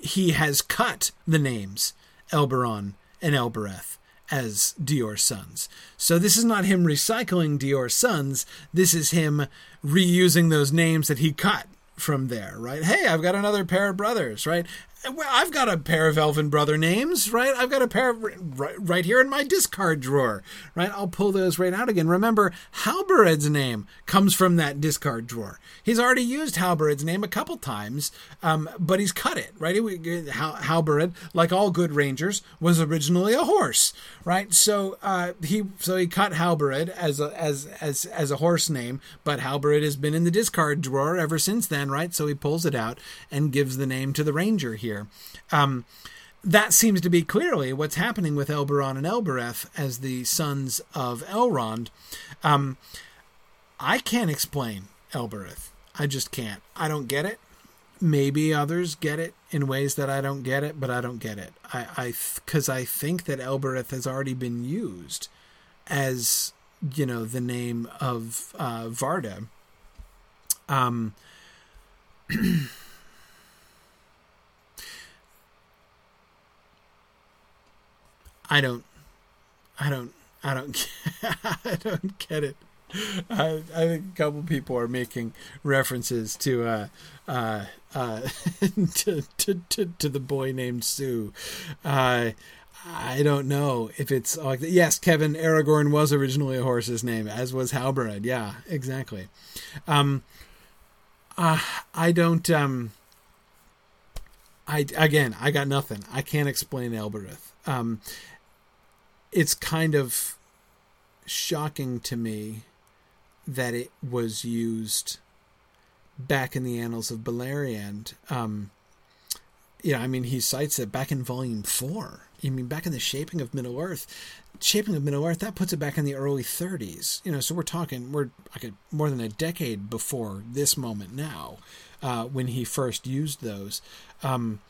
he has cut the names Elberon and Elbereth as Dior's sons. So this is not him recycling Dior's sons. This is him reusing those names that he cut from there, right? Hey, I've got another pair of brothers, right? Well, I've got a pair of elven brother names, right? I've got a pair of, right, right here in my discard drawer, right? I'll pull those right out again. Remember, Halbarad's name comes from that discard drawer. He's already used Halbarad's name a couple times, um, but he's cut it, right? Halbarad, like all good rangers, was originally a horse, right? So uh, he so he cut Halbarad as a, as as as a horse name, but Halbarad has been in the discard drawer ever since then, right? So he pulls it out and gives the name to the ranger here. Um, that seems to be clearly what's happening with Elberon and Elbereth as the sons of Elrond. Um, I can't explain Elbereth. I just can't. I don't get it. Maybe others get it in ways that I don't get it, but I don't get it. I, I, because I think that Elbereth has already been used as, you know, the name of uh, Varda. Um. I don't, I don't, I don't, I don't get it. I, I think a couple people are making references to, uh, uh, uh, to, to, to, to the boy named Sue. Uh, I don't know if it's like that. Yes, Kevin, Aragorn was originally a horse's name, as was Halbarad. Yeah, exactly. Um, uh, I don't, um, I, again, I got nothing. I can't explain Elbereth. Um, It's kind of shocking to me that it was used back in the Annals of Beleriand. Um, you know, I mean, he cites it back in Volume four. I mean, back in the Shaping of Middle-earth. Shaping of Middle-earth, that puts it back in the early thirties. You know, so we're talking, we're like a, more than a decade before this moment now, uh, when he first used those. Um,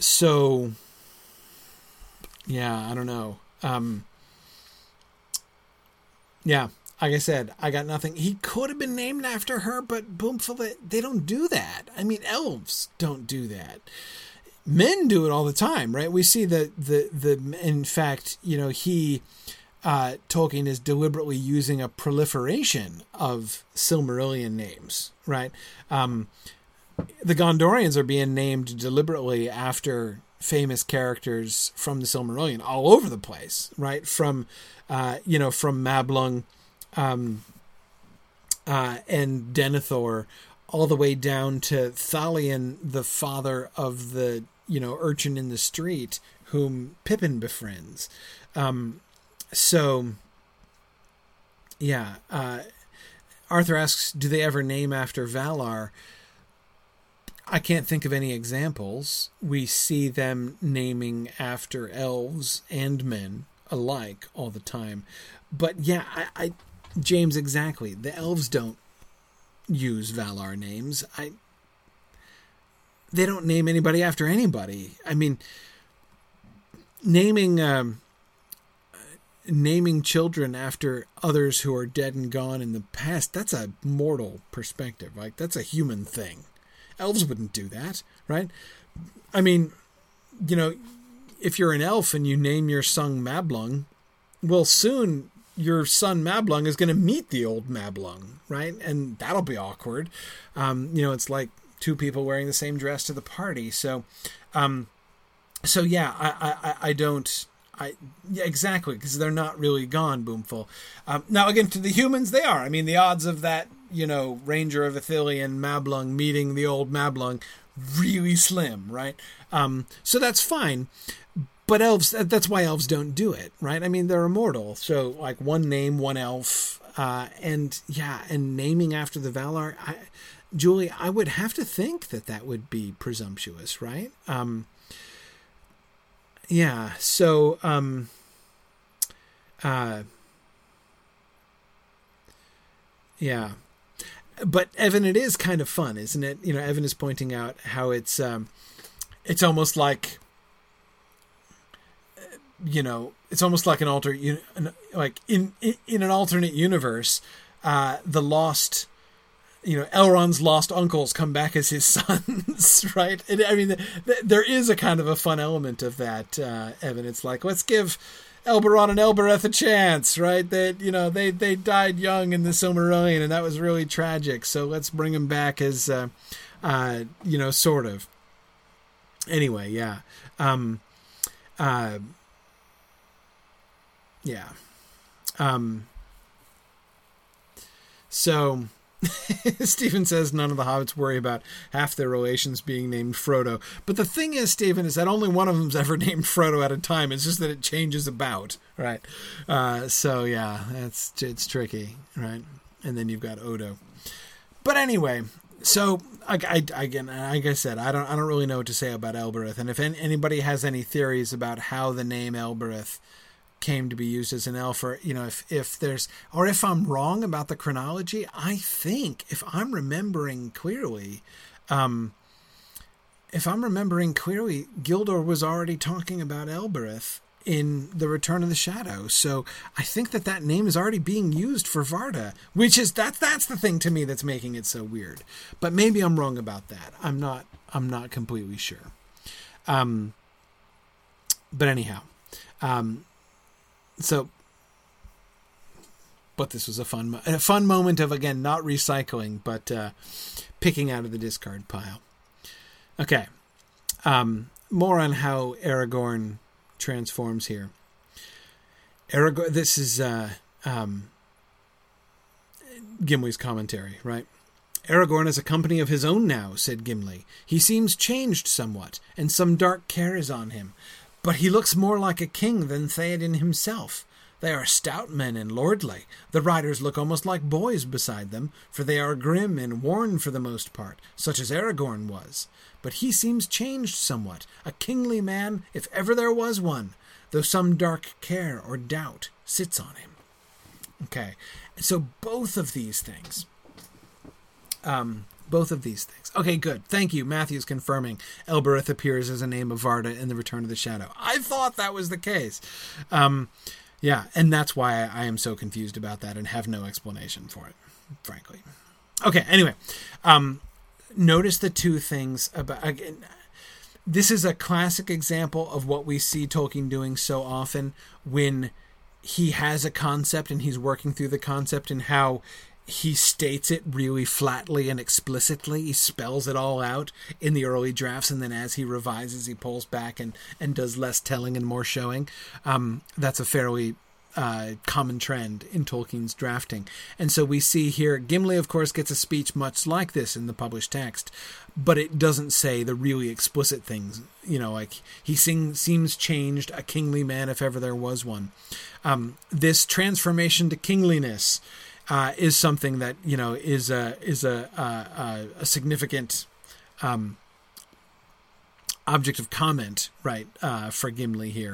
so... Yeah, I don't know. Um, yeah, like I said, I got nothing. He could have been named after her, but Boomful, they don't do that. I mean, elves don't do that. Men do it all the time, right? We see the, the, the in fact, you know, he, uh, Tolkien is deliberately using a proliferation of Silmarillion names, right? Um, the Gondorians are being named deliberately after famous characters from the Silmarillion all over the place, right? From, uh, you know, from Mablung um, uh, and Denethor all the way down to Thalion, the father of the, you know, urchin in the street whom Pippin befriends. Um, so, yeah. Uh, Arthur asks, do they ever name after Valar? I can't think of any examples. We see them naming after elves and men alike all the time. But yeah, I, I James, exactly. The elves don't use Valar names. I. They don't name anybody after anybody. I mean, naming um, naming children after others who are dead and gone in the past, that's a mortal perspective. Like, that's a human thing. Elves wouldn't do that, right? I mean, you know, if you're an elf and you name your son Mablung, well, soon your son Mablung is going to meet the old Mablung, right? And that'll be awkward. Um, you know, it's like two people wearing the same dress to the party. So, um, so yeah, I, I, I don't. I yeah, exactly, because they're not really gone, Boomful. Um, now, again, to the humans, they are. I mean, the odds of that, you know, Ranger of Ithilien Mablung meeting the old Mablung, really slim, right? Um, so that's fine. But elves, that's why elves don't do it, right? I mean, they're immortal. So, like, one name, one elf. Uh, and, yeah, and naming after the Valar. I, Julie, I would have to think that that would be presumptuous, right? Um Yeah, so, um, uh, yeah, but Evan, it is kind of fun, isn't it? You know, Evan is pointing out how it's, um, it's almost like, you know, it's almost like an alter, like in, in, in an alternate universe, uh, the lost, you know, Elrond's lost uncles come back as his sons, right? And, I mean, th- th- there is a kind of a fun element of that, uh, Evan. It's like, let's give Elberon and Elbereth a chance, right? That, you know, they, they died young in the Silmarillion, and that was really tragic. So let's bring them back as, uh, uh, you know, sort of. Anyway, yeah. Um, uh, yeah. Um, so... Stephen says none of the hobbits worry about half their relations being named Frodo. But the thing is, Stephen, is that only one of them's ever named Frodo at a time. It's just that it changes about, right? Uh, so, yeah, that's it's tricky, right? And then you've got Odo. But anyway, so, I, I, again, like I said, I don't I don't really know what to say about Elbereth. And if any, anybody has any theories about how the name Elbereth came to be used as an elf, or, you know, if, if there's, or if I'm wrong about the chronology, I think if I'm remembering clearly, um, if I'm remembering clearly, Gildor was already talking about Elbereth in The Return of the Shadow. So I think that that name is already being used for Varda, which is, that, that's the thing to me that's making it so weird, but maybe I'm wrong about that. I'm not, I'm not completely sure. Um, but anyhow, um, So, but this was a fun, a fun moment of, again, not recycling, but uh, picking out of the discard pile. Okay. Um, more on how Aragorn transforms here. Aragorn, this is uh, um, Gimli's commentary, right? Aragorn is a company of his own now, said Gimli. He seems changed somewhat, and some dark care is on him. But he looks more like a king than Theoden himself. They are stout men and lordly. The riders look almost like boys beside them, for they are grim and worn for the most part, such as Aragorn was. But he seems changed somewhat, a kingly man, if ever there was one, though some dark care or doubt sits on him. Okay, so both of these things... Um... Both of these things. Okay, good. Thank you. Matthew's confirming Elbereth appears as a name of Varda in The Return of the Shadow. I thought that was the case. Um, yeah, and that's why I am so confused about that and have no explanation for it, frankly. Okay, anyway. Um, notice the two things about... Again, this is a classic example of what we see Tolkien doing so often when he has a concept and he's working through the concept and how... He states it really flatly and explicitly. He spells it all out in the early drafts, and then as he revises, he pulls back and, and does less telling and more showing. Um, that's a fairly uh, common trend in Tolkien's drafting. And so we see here, Gimli, of course, gets a speech much like this in the published text, but it doesn't say the really explicit things. You know, like, he sing, seems changed, a kingly man if ever there was one. Um, this transformation to kingliness... Uh, is something that, you know, is a is a a, a significant um, object of comment, right, uh, for Gimli here.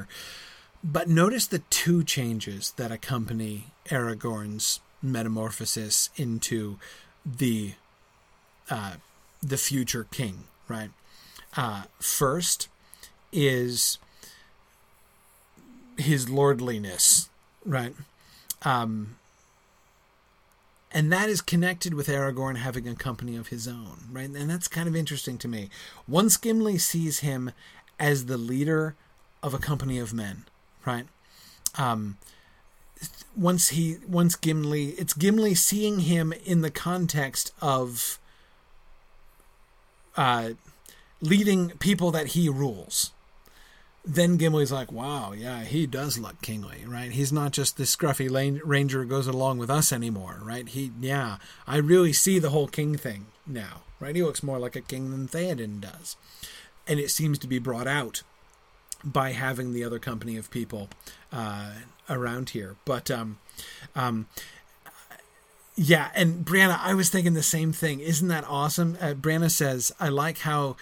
But notice the two changes that accompany Aragorn's metamorphosis into the uh, the future king, right? Uh, first is his lordliness, right? Um, And that is connected with Aragorn having a company of his own, right? And that's kind of interesting to me. Once Gimli sees him as the leader of a company of men, right? Um, once he once Gimli, it's Gimli seeing him in the context of uh, leading people that he rules. Then Gimli's like, wow, yeah, he does look kingly, right? He's not just this scruffy ranger who goes along with us anymore, right? He, yeah, I really see the whole king thing now, right? He looks more like a king than Theoden does. And it seems to be brought out by having the other company of people uh, around here. But, um, um, yeah, and Brianna, I was thinking the same thing. Isn't that awesome? Uh, Brianna says, I like how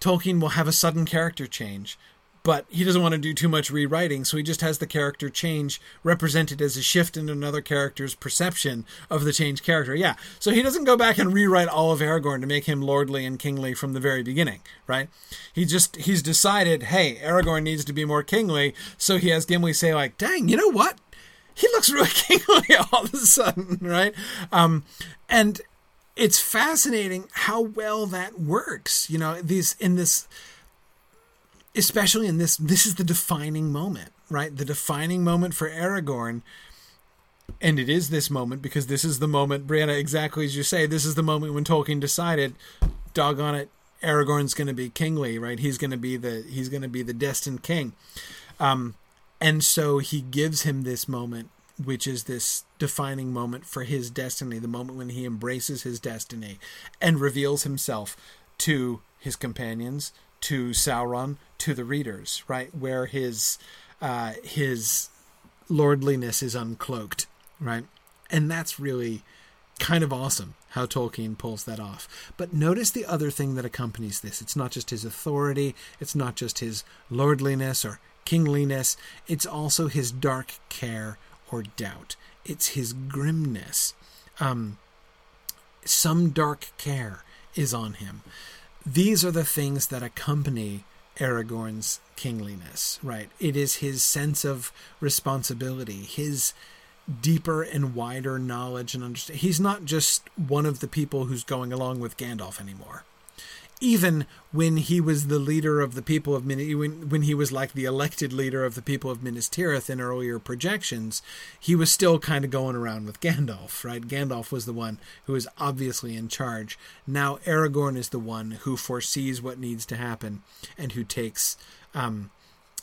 Tolkien will have a sudden character change, but he doesn't want to do too much rewriting, so he just has the character change represented as a shift in another character's perception of the changed character. Yeah, so he doesn't go back and rewrite all of Aragorn to make him lordly and kingly from the very beginning, right? He just, he's decided, hey, Aragorn needs to be more kingly, so he has Gimli say, like, dang, you know what? He looks really kingly all of a sudden, right? Um, and it's fascinating how well that works, you know, these in this... Especially in this, this is the defining moment, right? The defining moment for Aragorn. And it is this moment, because this is the moment, Brianna, exactly as you say, this is the moment when Tolkien decided, doggone it, Aragorn's going to be kingly, right? He's going to be the, he's going to be the destined king. Um, and so he gives him this moment, which is this defining moment for his destiny, the moment when he embraces his destiny and reveals himself to his companions, to Sauron, to the readers, right? Where his uh, his lordliness is uncloaked, right? And that's really kind of awesome how Tolkien pulls that off. But notice the other thing that accompanies this. It's not just his authority. It's not just his lordliness or kingliness. It's also his dark care or doubt. It's his grimness. Um, some dark care is on him. These are the things that accompany Aragorn's kingliness, right? It is his sense of responsibility, his deeper and wider knowledge and understanding. He's not just one of the people who's going along with Gandalf anymore. Even when he was the leader of the people of Minas, when, when he was like the elected leader of the people of Minas Tirith in earlier projections, he was still kind of going around with Gandalf, right? Gandalf was the one who is obviously in charge. Now Aragorn is the one who foresees what needs to happen and who takes, um,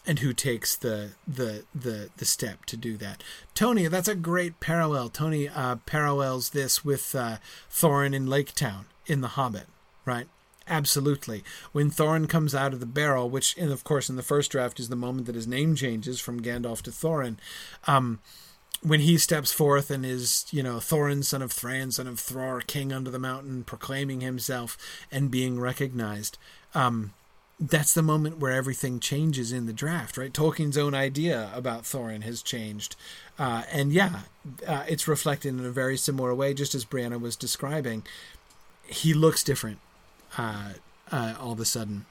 and who takes the the the the step to do that. Tony, that's a great parallel. Tony uh, parallels this with uh, Thorin in Laketown in The Hobbit, right? Absolutely. When Thorin comes out of the barrel, which, and of course, in the first draft is the moment that his name changes from Gandalf to Thorin, um, when he steps forth and is, you know, Thorin, son of Thran, son of Thror, king under the mountain, proclaiming himself and being recognized, um, that's the moment where everything changes in the draft, right? Tolkien's own idea about Thorin has changed. Uh, and yeah, uh, it's reflected in a very similar way, just as Brianna was describing. He looks different. Uh, uh, all of a sudden,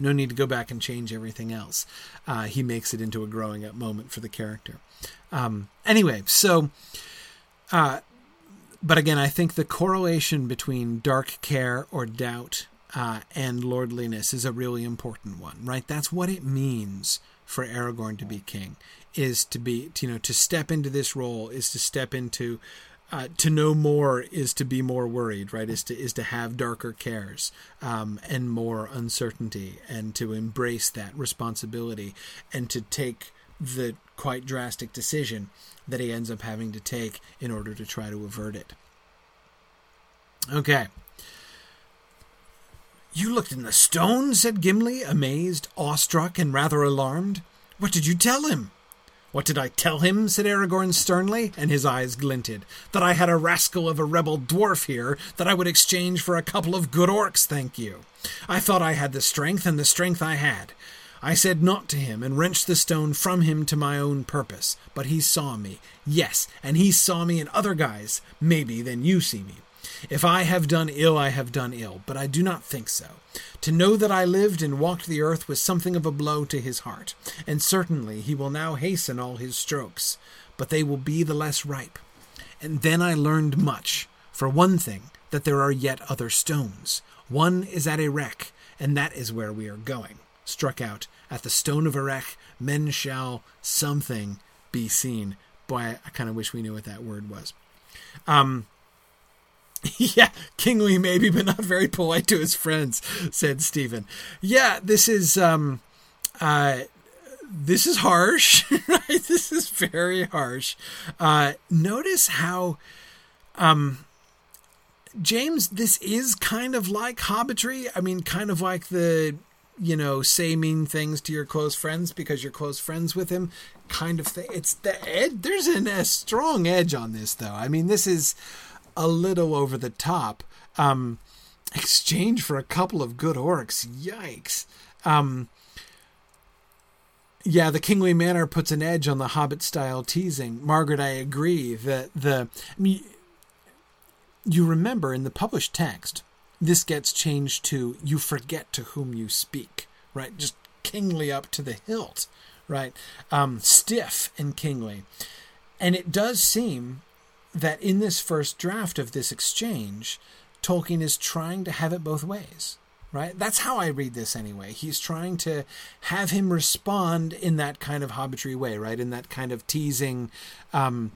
no need to go back and change everything else. Uh, he makes it into a growing up moment for the character. Um, anyway, so, uh, but again, I think the correlation between dark care or doubt uh, and lordliness is a really important one, right? That's what it means for Aragorn to be king, is to be, you know, to step into this role, is to step into Uh, to know more is to be more worried, right? Is to is to have darker cares um, and more uncertainty, and to embrace that responsibility, and to take the quite drastic decision that he ends up having to take in order to try to avert it. Okay. You looked in the stone, said Gimli, amazed, awestruck, and rather alarmed. What did you tell him? What did I tell him, said Aragorn sternly, and his eyes glinted. That I had a rascal of a rebel dwarf here that I would exchange for a couple of good orcs, thank you. I thought I had the strength, and the strength I had. I said naught to him, and wrenched the stone from him to my own purpose. But he saw me, yes, and he saw me in other guise, maybe, than you see me. If I have done ill, I have done ill, but I do not think so. To know that I lived and walked the earth was something of a blow to his heart, and certainly he will now hasten all his strokes, but they will be the less ripe. And then I learned much, for one thing, that there are yet other stones. One is at Erech, and that is where we are going. Struck out, at the stone of Erech, men shall something be seen, Boy, I kind of wish we knew what that word was. Um, yeah, kingly maybe, but not very polite to his friends, said Stephen. Yeah, this is... Um, uh, this is harsh. Right? This is very harsh. Uh, notice how... Um, James, this is kind of like hobbitry. I mean, kind of like the... you know, say mean things to your close friends because you're close friends with him kind of thing. It's the ed- There's an, a strong edge on this, though. I mean, this is a little over the top. Um, exchange for a couple of good orcs. Yikes. Um, yeah, the kingly manner puts an edge on the Hobbit style teasing. Margaret, I agree that the, I mean, you remember in the published text, this gets changed to "you forget to whom you speak," right? Just kingly up to the hilt, right? Um, stiff and kingly. And it does seem that in this first draft of this exchange, Tolkien is trying to have it both ways, right? That's how I read this anyway. He's trying to have him respond in that kind of hobbitry way, right? In that kind of teasing, um,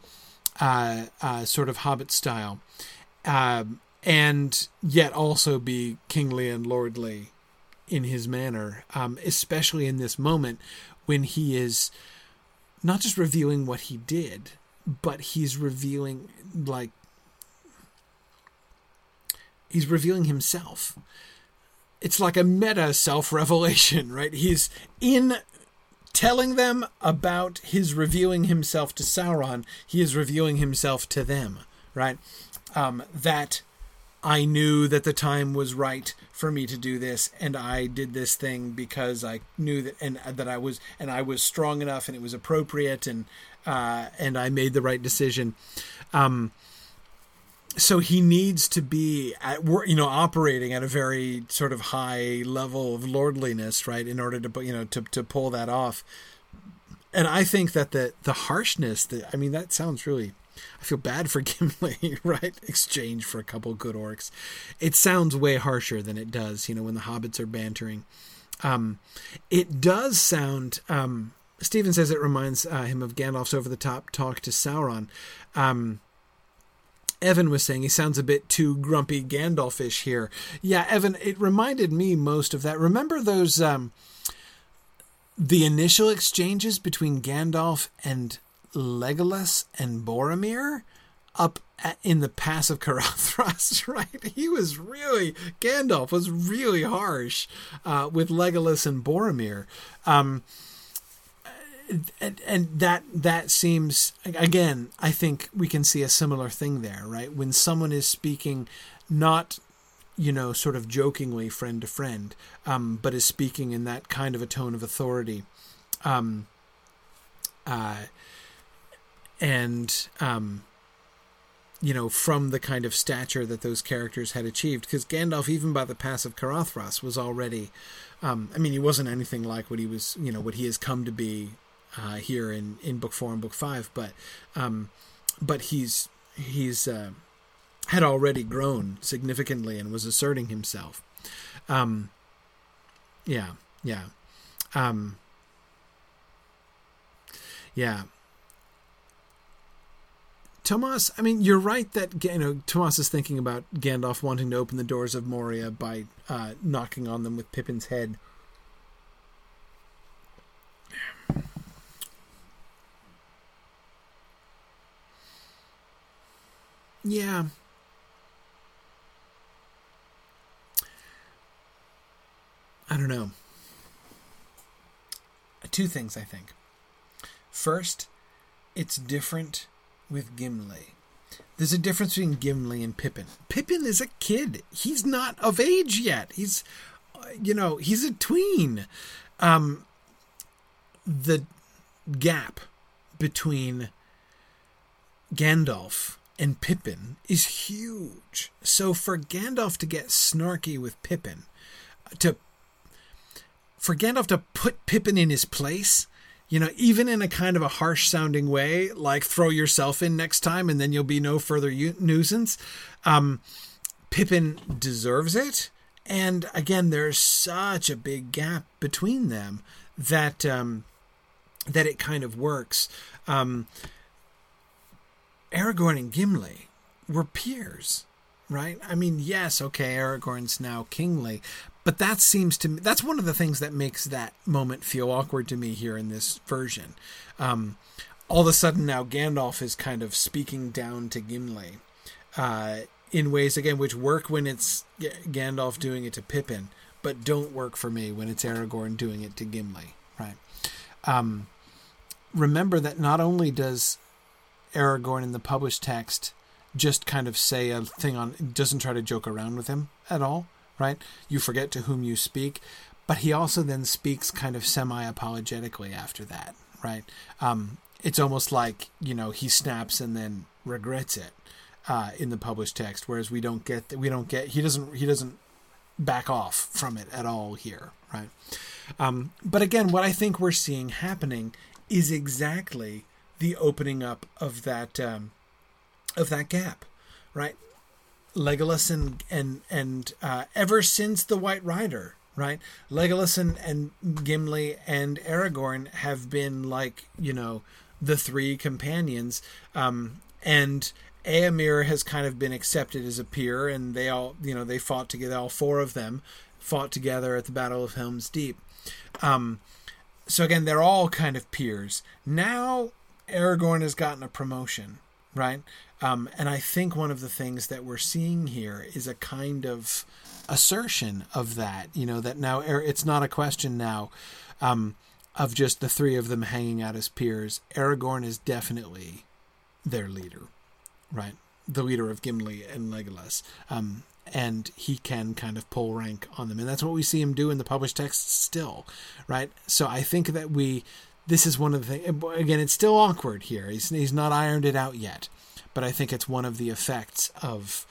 uh, uh, sort of hobbit style. Um, And yet also be kingly and lordly in his manner, um, especially in this moment when he is not just revealing what he did, but he's revealing, like, he's revealing himself. It's like a meta self-revelation, right? He's in telling them about his revealing himself to Sauron. He is revealing himself to them, right? Um, that... I knew that the time was right for me to do this, and I did this thing because I knew that, and that I was, and I was strong enough, and it was appropriate, and uh, and I made the right decision. Um, so he needs to be at work, you know, operating at a very sort of high level of lordliness, right, in order to, you know, to to pull that off. And I think that the the harshness, that I mean, that sounds really. I feel bad for Gimli, right? Exchange for a couple good orcs. It sounds way harsher than it does, you know, when the hobbits are bantering. Um, it does sound... Um, Stephen says it reminds uh, him of Gandalf's over-the-top talk to Sauron. Um, Evan was saying he sounds a bit too grumpy Gandalfish here. Yeah, Evan, it reminded me most of that. Remember those... Um, the initial exchanges between Gandalf and... Legolas and Boromir up at, in the Pass of Carathras, right? He was really, Gandalf was really harsh uh, with Legolas and Boromir. Um, and, and that that seems, again, I think we can see a similar thing there, right? When someone is speaking not, you know, sort of jokingly friend to friend, um, but is speaking in that kind of a tone of authority. Um, uh, And, um, you know, from the kind of stature that those characters had achieved. Because Gandalf, even by the Pass of Carathras, was already... Um, I mean, he wasn't anything like what he was, you know, what he has come to be uh, here in, in Book Four and Book Five. But um, but he's he's uh, had already grown significantly and was asserting himself. Um, yeah, yeah. Um, yeah. Tomas, I mean, you're right that, you know, Tomas is thinking about Gandalf wanting to open the doors of Moria by uh, knocking on them with Pippin's head. Yeah. I don't know. Two things, I think. First, it's different... with Gimli. There's a difference between Gimli and Pippin. Pippin is a kid. He's not of age yet. He's, you know, he's a tween. Um, the gap between Gandalf and Pippin is huge. So for Gandalf to get snarky with Pippin, to for Gandalf to put Pippin in his place... You know, even in a kind of a harsh-sounding way, like throw yourself in next time and then you'll be no further u- nuisance. Um, Pippin deserves it. And again, there's such a big gap between them that um, that it kind of works. Um, Aragorn and Gimli were peers, right? I mean, yes, okay, Aragorn's now kingly, but that seems to me, that's one of the things that makes that moment feel awkward to me here in this version. Um, all of a sudden now Gandalf is kind of speaking down to Gimli uh, in ways, again, which work when it's G- Gandalf doing it to Pippin, but don't work for me when it's Aragorn doing it to Gimli, right? Um, remember that not only does Aragorn in the published text just kind of say a thing on, doesn't try to joke around with him at all, right? You forget to whom you speak, but he also then speaks kind of semi-apologetically after that, right? Um, it's almost like, you know, he snaps and then regrets it uh, in the published text, whereas we don't get, we don't get, he doesn't, he doesn't back off from it at all here, right? Um, but again, what I think we're seeing happening is exactly the opening up of that um, of that gap, right? Legolas and and and uh, ever since the White Rider, right? Legolas and, and Gimli and Aragorn have been like, you know, the three companions, um, and Éomer has kind of been accepted as a peer, and they all, you know, they fought together, all four of them fought together at the Battle of Helm's Deep. Um, so again, they're all kind of peers. Now Aragorn has gotten a promotion, right? Um, and I think one of the things that we're seeing here is a kind of assertion of that, you know, that now it's not a question now um, of just the three of them hanging out as peers. Aragorn is definitely their leader. Right, the leader of Gimli and Legolas, um, and he can kind of pull rank on them, and that's what we see him do in the published text still, right? So I think that we, this is one of the things. Again, it's still awkward here. He's he's not ironed it out yet, but I think it's one of the effects of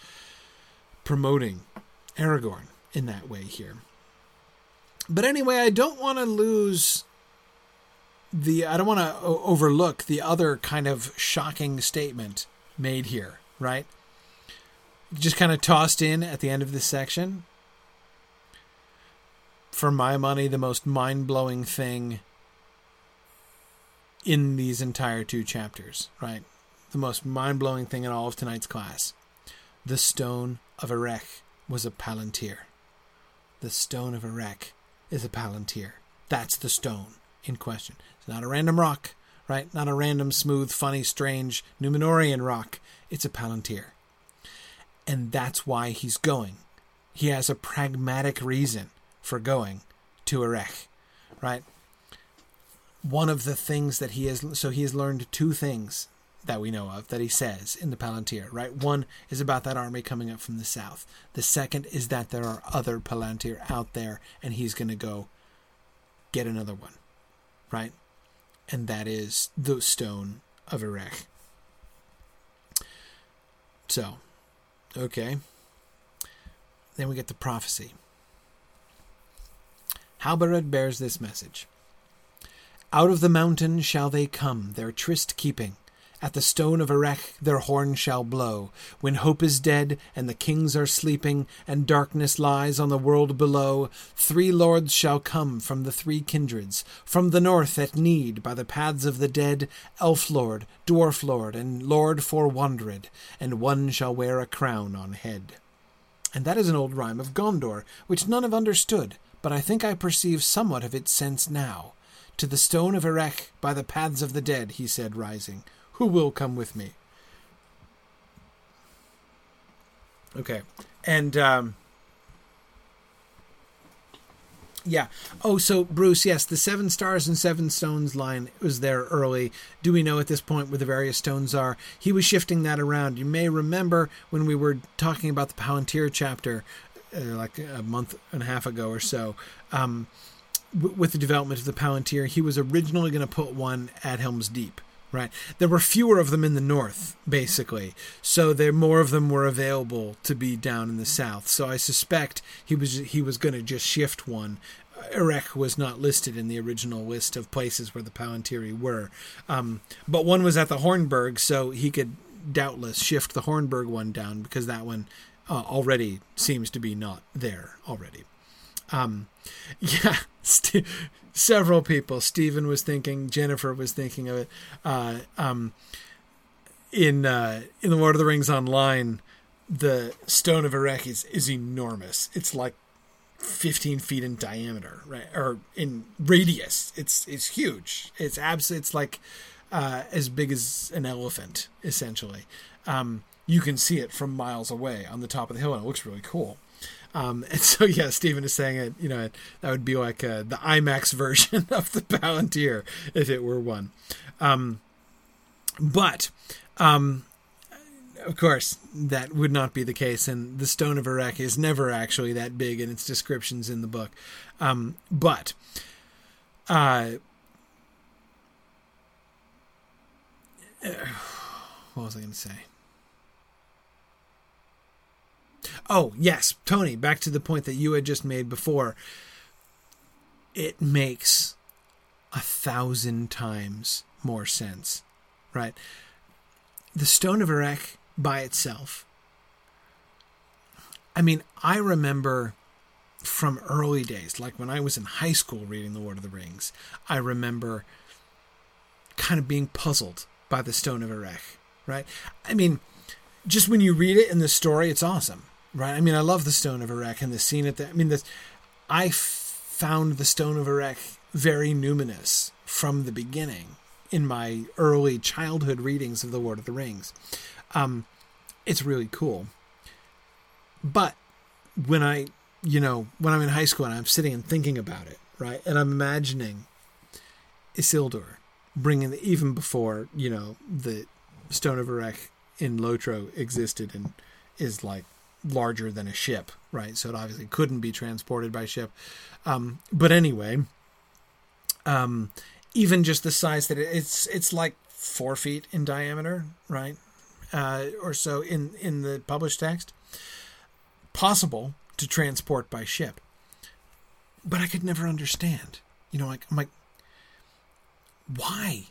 promoting Aragorn in that way here. But anyway, I don't want to lose. The I don't want to o- overlook the other kind of shocking statement made here, right? Just kind of tossed in at the end of this section. For my money, the most mind-blowing thing in these entire two chapters, right? The most mind-blowing thing in all of tonight's class. The Stone of Erech was a Palantir. The Stone of Erech is a Palantir. That's the stone in question. It's not a random rock. Right? Not a random, smooth, funny, strange Numenorean rock. It's a Palantir. And that's why he's going. He has a pragmatic reason for going to Erech, right? One of the things that he has... So he has learned two things that we know of that he says in the Palantir, right? One is about that army coming up from the south. The second is that there are other Palantir out there and he's going to go get another one, right? And that is the Stone of Erech. So, okay. Then we get the prophecy. Halbarad bears this message. Out of the mountain shall they come, their tryst keeping. At the Stone of Erech their horn shall blow. When hope is dead, and the kings are sleeping, and darkness lies on the world below, three lords shall come from the three kindreds, from the north at need, by the paths of the dead, elf-lord, dwarf-lord, and lord for-wandered, and one shall wear a crown on head. And that is an old rhyme of Gondor, which none have understood, but I think I perceive somewhat of its sense now. To the Stone of Erech, by the paths of the dead, he said, rising. Who will come with me? Okay. And, um... yeah. Oh, so, Bruce, yes, the seven stars and seven stones line was there early. Do we know at this point where the various stones are? He was shifting that around. You may remember when we were talking about the Palantir chapter, uh, like a month and a half ago or so, um, w- with the development of the Palantir, he was originally going to put one at Helm's Deep. Right. There were fewer of them in the north, basically. So there more of them were available to be down in the south. So I suspect he was he was going to just shift one. Erech was not listed in the original list of places where the Palantiri were. Um, but one was at the Hornburg, so he could doubtless shift the Hornburg one down because that one uh, already seems to be not there already. Um, yeah, st- several people. Stephen was thinking, Jennifer was thinking of it. Uh, um, in uh, in the Lord of the Rings Online, the Stone of Erech is, is enormous. It's like fifteen feet in diameter, right? Or in radius. It's it's huge. It's abs- It's like uh, as big as an elephant, essentially. Um, you can see it from miles away on the top of the hill, and it looks really cool. Um, and so, yeah, Stephen is saying it, you know, that would be like uh, the IMAX version of the Palantir if it were one. Um, but, um, of course, that would not be the case. And the Stone of Erech is never actually that big in its descriptions in the book. Um, but, uh, what was I going to say? Oh, yes, Tony, back to the point that you had just made before. It makes a thousand times more sense, right? The Stone of Erech by itself. I mean, I remember from early days, like when I was in high school reading The Lord of the Rings, I remember kind of being puzzled by the Stone of Erech, right? I mean, just when you read it in the story, it's awesome. Right, I mean, I love the Stone of Erech and the scene at the. I mean, the, I found the Stone of Erech very numinous from the beginning in my early childhood readings of The Lord of the Rings. Um, it's really cool. But when I, you know, when I'm in high school and I'm sitting and thinking about it, right, and I'm imagining Isildur bringing the, even before, you know, the Stone of Erech in Lotro existed and is like larger than a ship, right? So it obviously couldn't be transported by ship. Um, but anyway, um, even just the size that it, it's, it's like four feet in diameter, right? Uh, or so in, in the published text, possible to transport by ship, but I could never understand, you know, like, I'm like, why,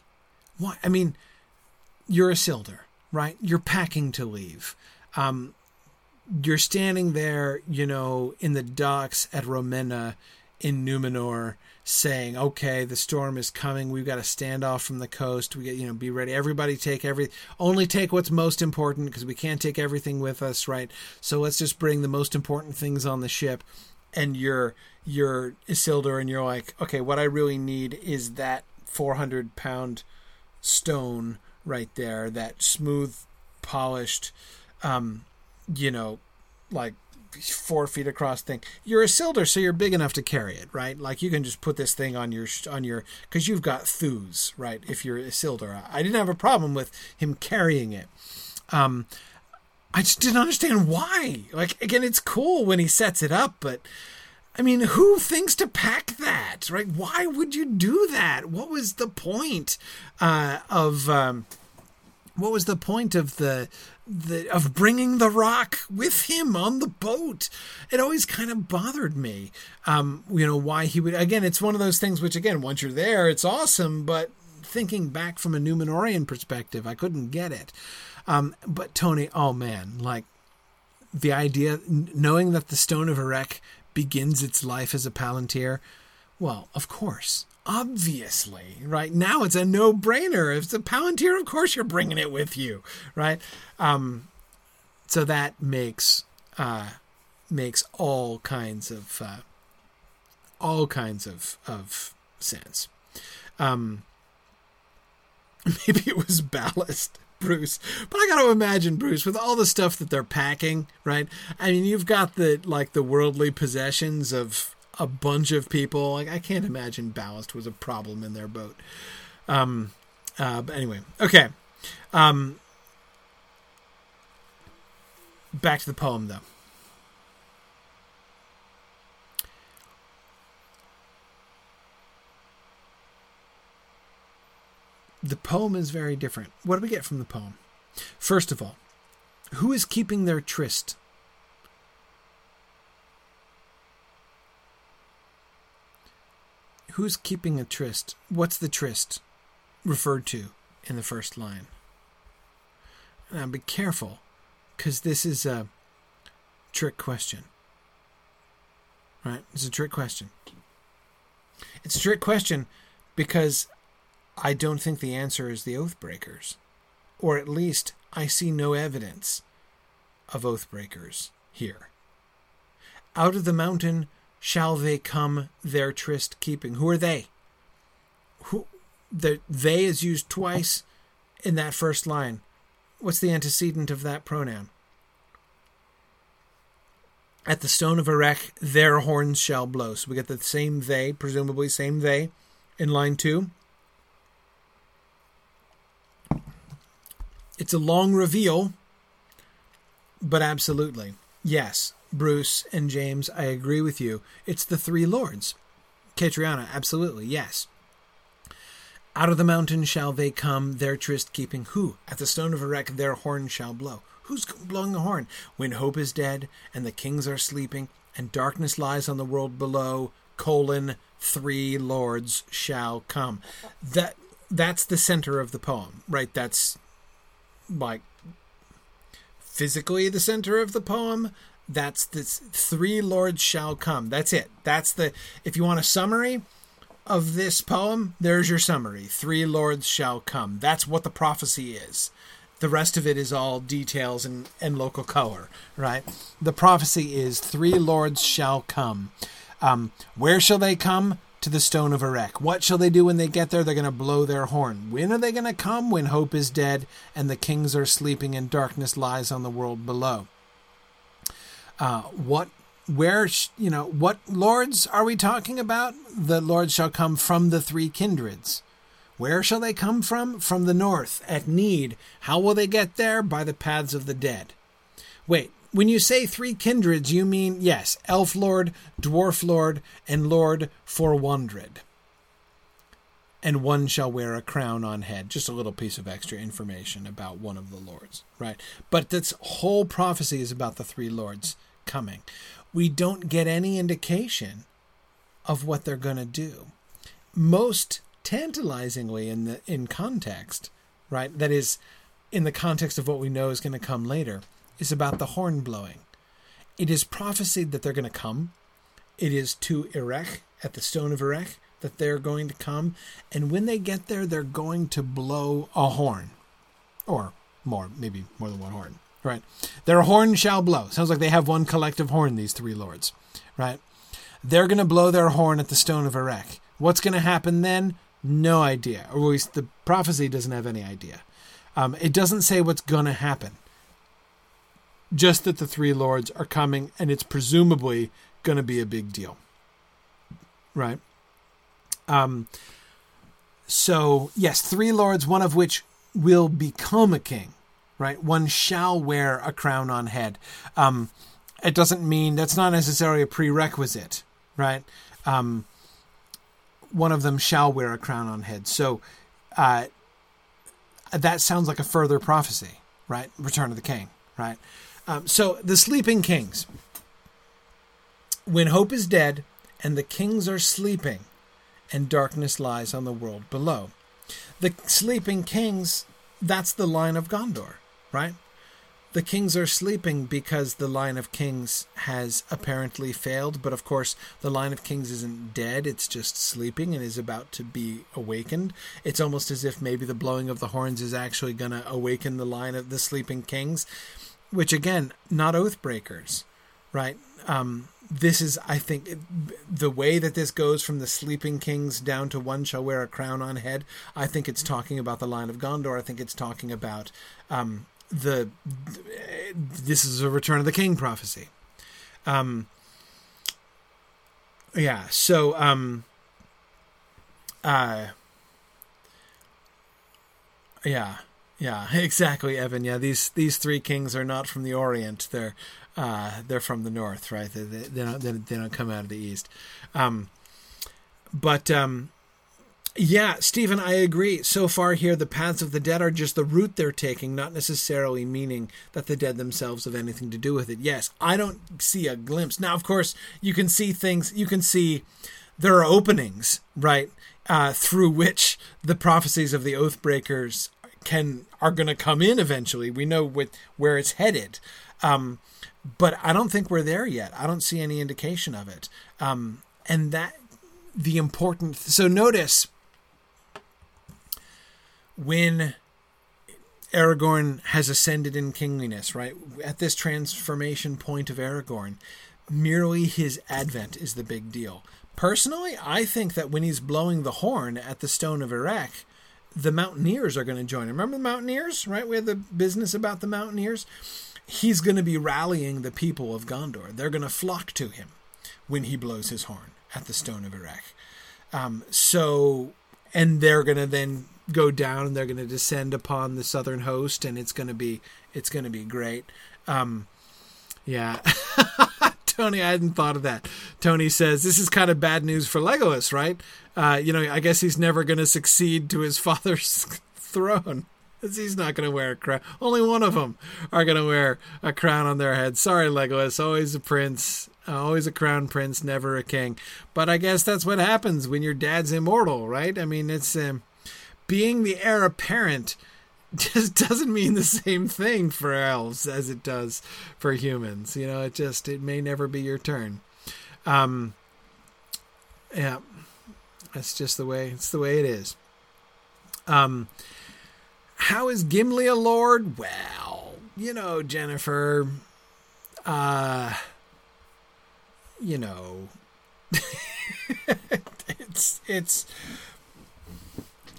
why? I mean, you're Isildur, right? You're packing to leave. Um, You're standing there, you know, in the docks at Romena in Numenor saying, okay, the storm is coming. We've got to stand off from the coast. We get, you know, be ready. Everybody take every, only take what's most important because we can't take everything with us. Right. So let's just bring the most important things on the ship. And you're, you're Isildur and you're like, okay, what I really need is that four hundred pound stone right there, that smooth, polished, um, you know, like four feet across thing. You're Isildur, so you're big enough to carry it, right? Like you can just put this thing on your, on your, because you've got thews, right? If you're Isildur. I didn't have a problem with him carrying it. Um, I just didn't understand why. Like, again, it's cool when he sets it up, but I mean, who thinks to pack that, right? Why would you do that? What was the point uh, of, um, what was the point of the, The, of bringing the rock with him on the boat? It always kind of bothered me, um, you know, why he would. Again, it's one of those things which, again, once you're there, it's awesome, but thinking back from a Numenorean perspective, I couldn't get it. Um, but Tony, oh man, like the idea, knowing that the Stone of Erech begins its life as a Palantir, well, of course. Obviously, right? Now it's a no-brainer. If it's a Palantir, of course you're bringing it with you, right? Um, so that makes uh, makes all kinds of uh, all kinds of of sense. Um, maybe it was ballast, Bruce, but I got to imagine, Bruce, with all the stuff that they're packing, right? I mean, you've got the like the worldly possessions of a bunch of people. Like, I can't imagine ballast was a problem in their boat. Um, uh, but anyway, okay. Um, back to the poem, though. The poem is very different. What do we get from the poem? First of all, who is keeping their tryst? Who's keeping a tryst? What's the tryst referred to in the first line? Now be careful, because this is a trick question. Right? It's a trick question. It's a trick question because I don't think the answer is the Oathbreakers or at least I see no evidence of Oathbreakers here. Out of the mountain shall they come, their tryst keeping. Who are they? Who the they is used twice in that first line. What's the antecedent of that pronoun? At the stone of Erech, their horns shall blow. So we get the same they, presumably same they, in line two. It's a long reveal, but absolutely. Yes, Bruce and James, I agree with you. It's the three lords. Catriona, absolutely, yes. Out of the mountain shall they come, their tryst keeping. Who? At the stone of Erech, their horn shall blow. Who's blowing the horn? When hope is dead, and the kings are sleeping, and darkness lies on the world below, colon, three lords shall come. That That's the center of the poem, right? That's, like, physically the center of the poem. That's this, three lords shall come. That's it. That's the, if you want a summary of this poem, there's your summary. Three lords shall come. That's what the prophecy is. The rest of it is all details and, and local color, right? The prophecy is three lords shall come. Um, where shall they come? To the stone of Erech. What shall they do when they get there? They're going to blow their horn. When are they going to come? When hope is dead and the kings are sleeping and darkness lies on the world below. Uh, what, where, you know, what lords are we talking about? The lords shall come from the three kindreds. Where shall they come from? From the north, at need. How will they get there? By the paths of the dead. Wait, when you say three kindreds, you mean, yes, elf lord, dwarf lord, and lord for wondred. And one shall wear a crown on head. Just a little piece of extra information about one of the lords, right? But this whole prophecy is about the three lords coming. We don't get any indication of what they're going to do. Most tantalizingly in the in context, right? That is, in the context of what we know is going to come later, is about the horn blowing. It is prophesied that they're going to come. It is to Erech, at the stone of Erech, that they're going to come. And when they get there, they're going to blow a horn. Or more, maybe more than one horn, right? Their horn shall blow. Sounds like they have one collective horn, these three lords, right? They're going to blow their horn at the stone of Erech. What's going to happen then? No idea. Or at least the prophecy doesn't have any idea. Um, it doesn't say what's going to happen. Just that the three lords are coming, and it's presumably going to be a big deal. Right? Um, so, yes, three lords, one of which will become a king. Right? One shall wear a crown on head. Um, it doesn't mean, that's not necessarily a prerequisite. Right? Um One of them shall wear a crown on head. So uh, that sounds like a further prophecy, right? Return of the King, right? Um, so the sleeping kings. When hope is dead and the kings are sleeping and darkness lies on the world below. The sleeping kings, that's the line of Gondor, right? The kings are sleeping because the line of kings has apparently failed. But of course, the line of kings isn't dead. It's just sleeping and is about to be awakened. It's almost as if maybe the blowing of the horns is actually going to awaken the line of the sleeping kings, which again, not Oathbreakers, right? Um, this is, I think, the way that this goes from the sleeping kings down to one shall wear a crown on head. I think it's talking about the line of Gondor. I think it's talking about... Um, The this is a Return of the King prophecy. Um, yeah, so um, uh, yeah, yeah, exactly, Evan. Yeah, these these three kings are not from the Orient. They're uh, they're from the North, right? They they, they don't they, they don't come out of the East. Um, but um, yeah, Stephen, I agree. So far here, the paths of the dead are just the route they're taking, not necessarily meaning that the dead themselves have anything to do with it. Yes, I don't see a glimpse. Now, of course, you can see things, you can see there are openings, right, uh, through which the prophecies of the Oathbreakers can, are going to come in eventually. We know with, where it's headed. Um, but I don't think we're there yet. I don't see any indication of it. Um, and that, the important, so notice... When Aragorn has ascended in kingliness, right? At this transformation point of Aragorn, merely his advent is the big deal. Personally, I think that when he's blowing the horn at the Stone of Iraq, the Mountaineers are going to join him. Remember the Mountaineers, right? We had the business about the Mountaineers. He's going to be rallying the people of Gondor. They're going to flock to him when he blows his horn at the Stone of Iraq. Um, so, and they're going to then go down and they're going to descend upon the southern host, and it's going to be, it's going to be great. Um, yeah. Tony, I hadn't thought of that. Tony says, this is kind of bad news for Legolas, right? Uh, you know, I guess he's never going to succeed to his father's throne. He's not going to wear a crown. Only one of them are going to wear a crown on their head. Sorry, Legolas, always a prince, always a crown prince, never a king. But I guess that's what happens when your dad's immortal, right? I mean, it's um, being the heir apparent just doesn't mean the same thing for elves as it does for humans. You know, it just, it may never be your turn. Um, yeah, that's just the way, it's the way it is. Um, how is Gimli a lord? Well, you know, Jennifer, uh, you know, it's, it's,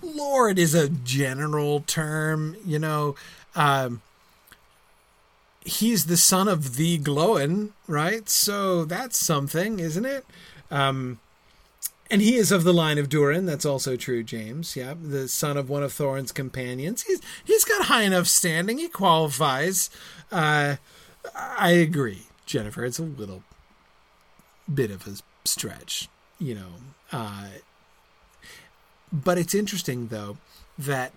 lord is a general term, you know. Um, he's the son of the Gloin, right? So that's something, isn't it? Um, and he is of the line of Durin. That's also true, James. Yeah, the son of one of Thorin's companions. He's he's got high enough standing. He qualifies. Uh, I agree, Jennifer. It's a little bit of a stretch, you know. Uh, But it's interesting, though, that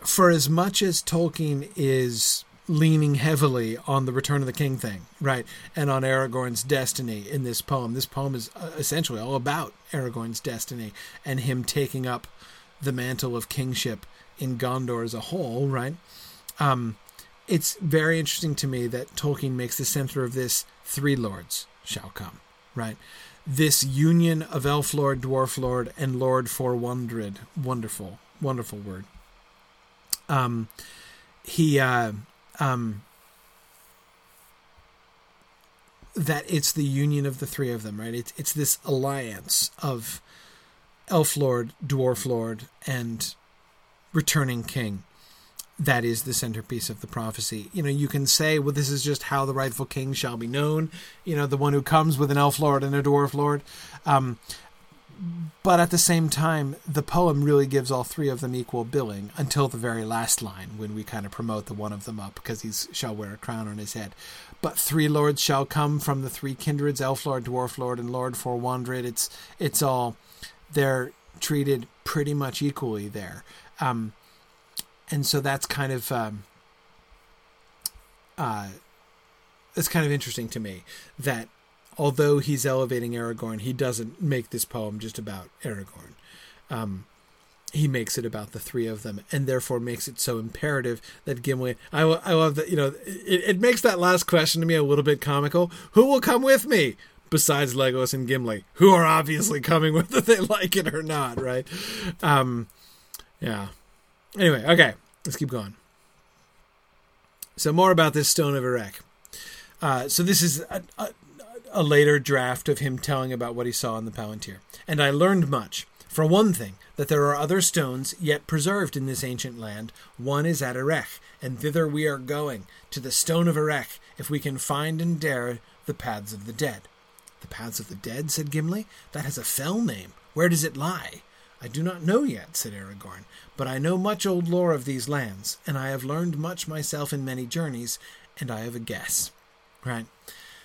for as much as Tolkien is leaning heavily on the Return of the King thing, right, and on Aragorn's destiny in this poem, this poem is essentially all about Aragorn's destiny and him taking up the mantle of kingship in Gondor as a whole, right? Um, it's very interesting to me that Tolkien makes the center of this three lords shall come, right? This union of elf lord, dwarf lord, and lord for wondered. Wonderful, wonderful word. Um, he, uh, um, that it's the union of the three of them, right? It's, it's this alliance of elf lord, dwarf lord, and returning king. That is the centerpiece of the prophecy. You know, you can say, well, this is just how the rightful king shall be known. You know, the one who comes with an elf lord and a dwarf lord. Um, but at the same time, the poem really gives all three of them equal billing until the very last line when we kind of promote the one of them up because he shall wear a crown on his head. But three lords shall come from the three kindreds, elf lord, dwarf lord, and lord for wandered. It's, it's all, they're treated pretty much equally there. Um, And so that's kind of um, uh, it's kind of interesting to me that although he's elevating Aragorn, he doesn't make this poem just about Aragorn. Um, he makes it about the three of them, and therefore makes it so imperative that Gimli. I, I love that, you know. It, it makes that last question to me a little bit comical. Who will come with me? Besides Legolas and Gimli, who are obviously coming whether they like it or not, right? Um, yeah. Anyway, okay, let's keep going. So more about this Stone of Iraq. Uh, so this is a, a, a later draft of him telling about what he saw in the Palantir. And I learned much. For one thing, that there are other stones yet preserved in this ancient land. One is at Erech, and thither we are going, to the Stone of Erech, if we can find and dare the Paths of the Dead. The Paths of the Dead, said Gimli? That has a fell name. Where does it lie? I do not know yet, said Aragorn, but I know much old lore of these lands, and I have learned much myself in many journeys, and I have a guess. Right?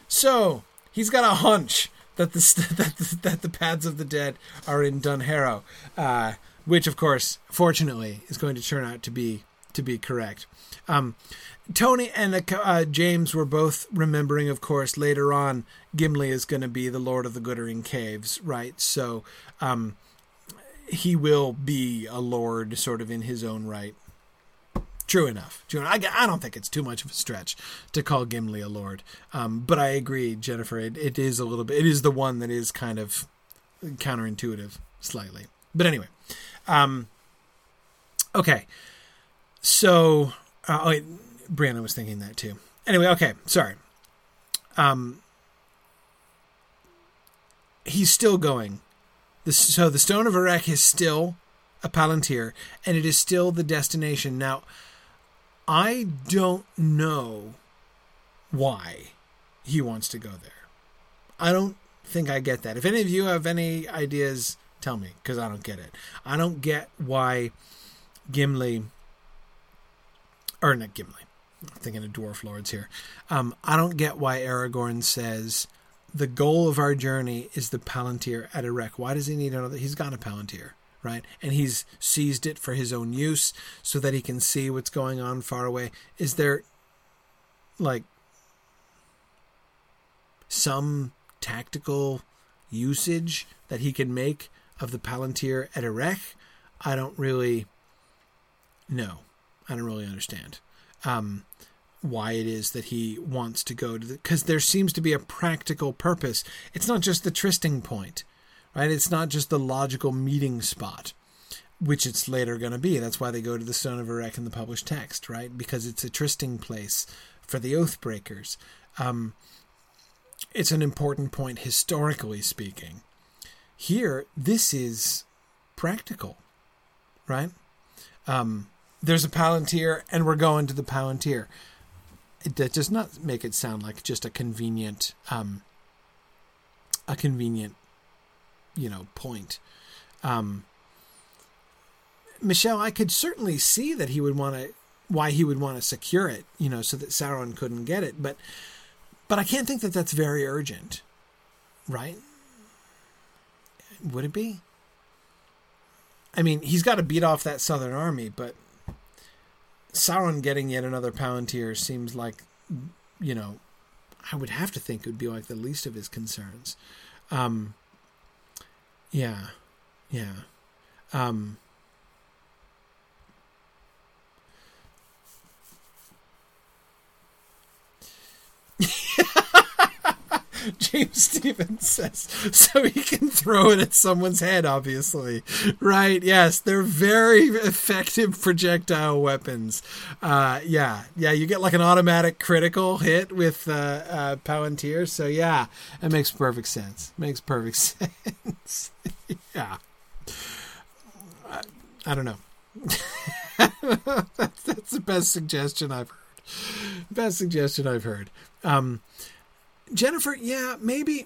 So, he's got a hunch that the, that the, that the Paths of the Dead are in Dunharrow, uh, which, of course, fortunately, is going to turn out to be to be correct. Um, Tony and uh, James were both remembering, of course, later on, Gimli is going to be the Lord of the Glittering Caves, right? So, um... he will be a lord sort of in his own right. True enough. True enough. I, I don't think it's too much of a stretch to call Gimli a lord. Um, but I agree, Jennifer, it, it is a little bit, it is the one that is kind of counterintuitive slightly. But anyway, um, Okay. So, uh, oh, wait, Brianna was thinking that too. Anyway, okay, sorry. Um, he's still going. This, so the Stone of Arrak is still a Palantir, and it is still the destination. Now, I don't know why he wants to go there. I don't think I get that. If any of you have any ideas, tell me, because I don't get it. I don't get why Gimli, or not Gimli, I'm thinking of Dwarf Lords here. Um, I don't get why Aragorn says, the goal of our journey is the Palantir at Arrak. Why does he need another? He's got a Palantir, right? And he's seized it for his own use so that he can see what's going on far away. Is there, like, some tactical usage that he can make of the Palantir at Arrak? I don't really know. I don't really understand um, why it is that he wants to go to the... Because there seems to be a practical purpose. It's not just the trysting point, right? It's not just the logical meeting spot, which it's later going to be. That's why they go to the Stone of Arrak in the published text, right? Because it's a trysting place for the Oathbreakers. Um, it's an important point historically speaking. Here, this is practical, right? Um, there's a Palantir, and we're going to the Palantir. It, that does not make it sound like just a convenient, um, a convenient, you know, point. Um, Michelle, I could certainly see that he would want to, why he would want to secure it, you know, so that Sauron couldn't get it, but. But I can't think that that's very urgent, right? Would it be? I mean, he's got to beat off that southern army, but Sauron getting yet another Palantir seems like, you know, I would have to think it would be like the least of his concerns. Um, yeah, yeah. Um, James Stevens says so he can throw it at someone's head, obviously, right? Yes, they're very effective projectile weapons. Uh, yeah, yeah, you get like an automatic critical hit with uh, uh, Palantir, so yeah, it makes perfect sense. Makes perfect sense. Yeah, I, I don't know. that's, that's the best suggestion I've heard. Best suggestion I've heard. Um, Jennifer, yeah, maybe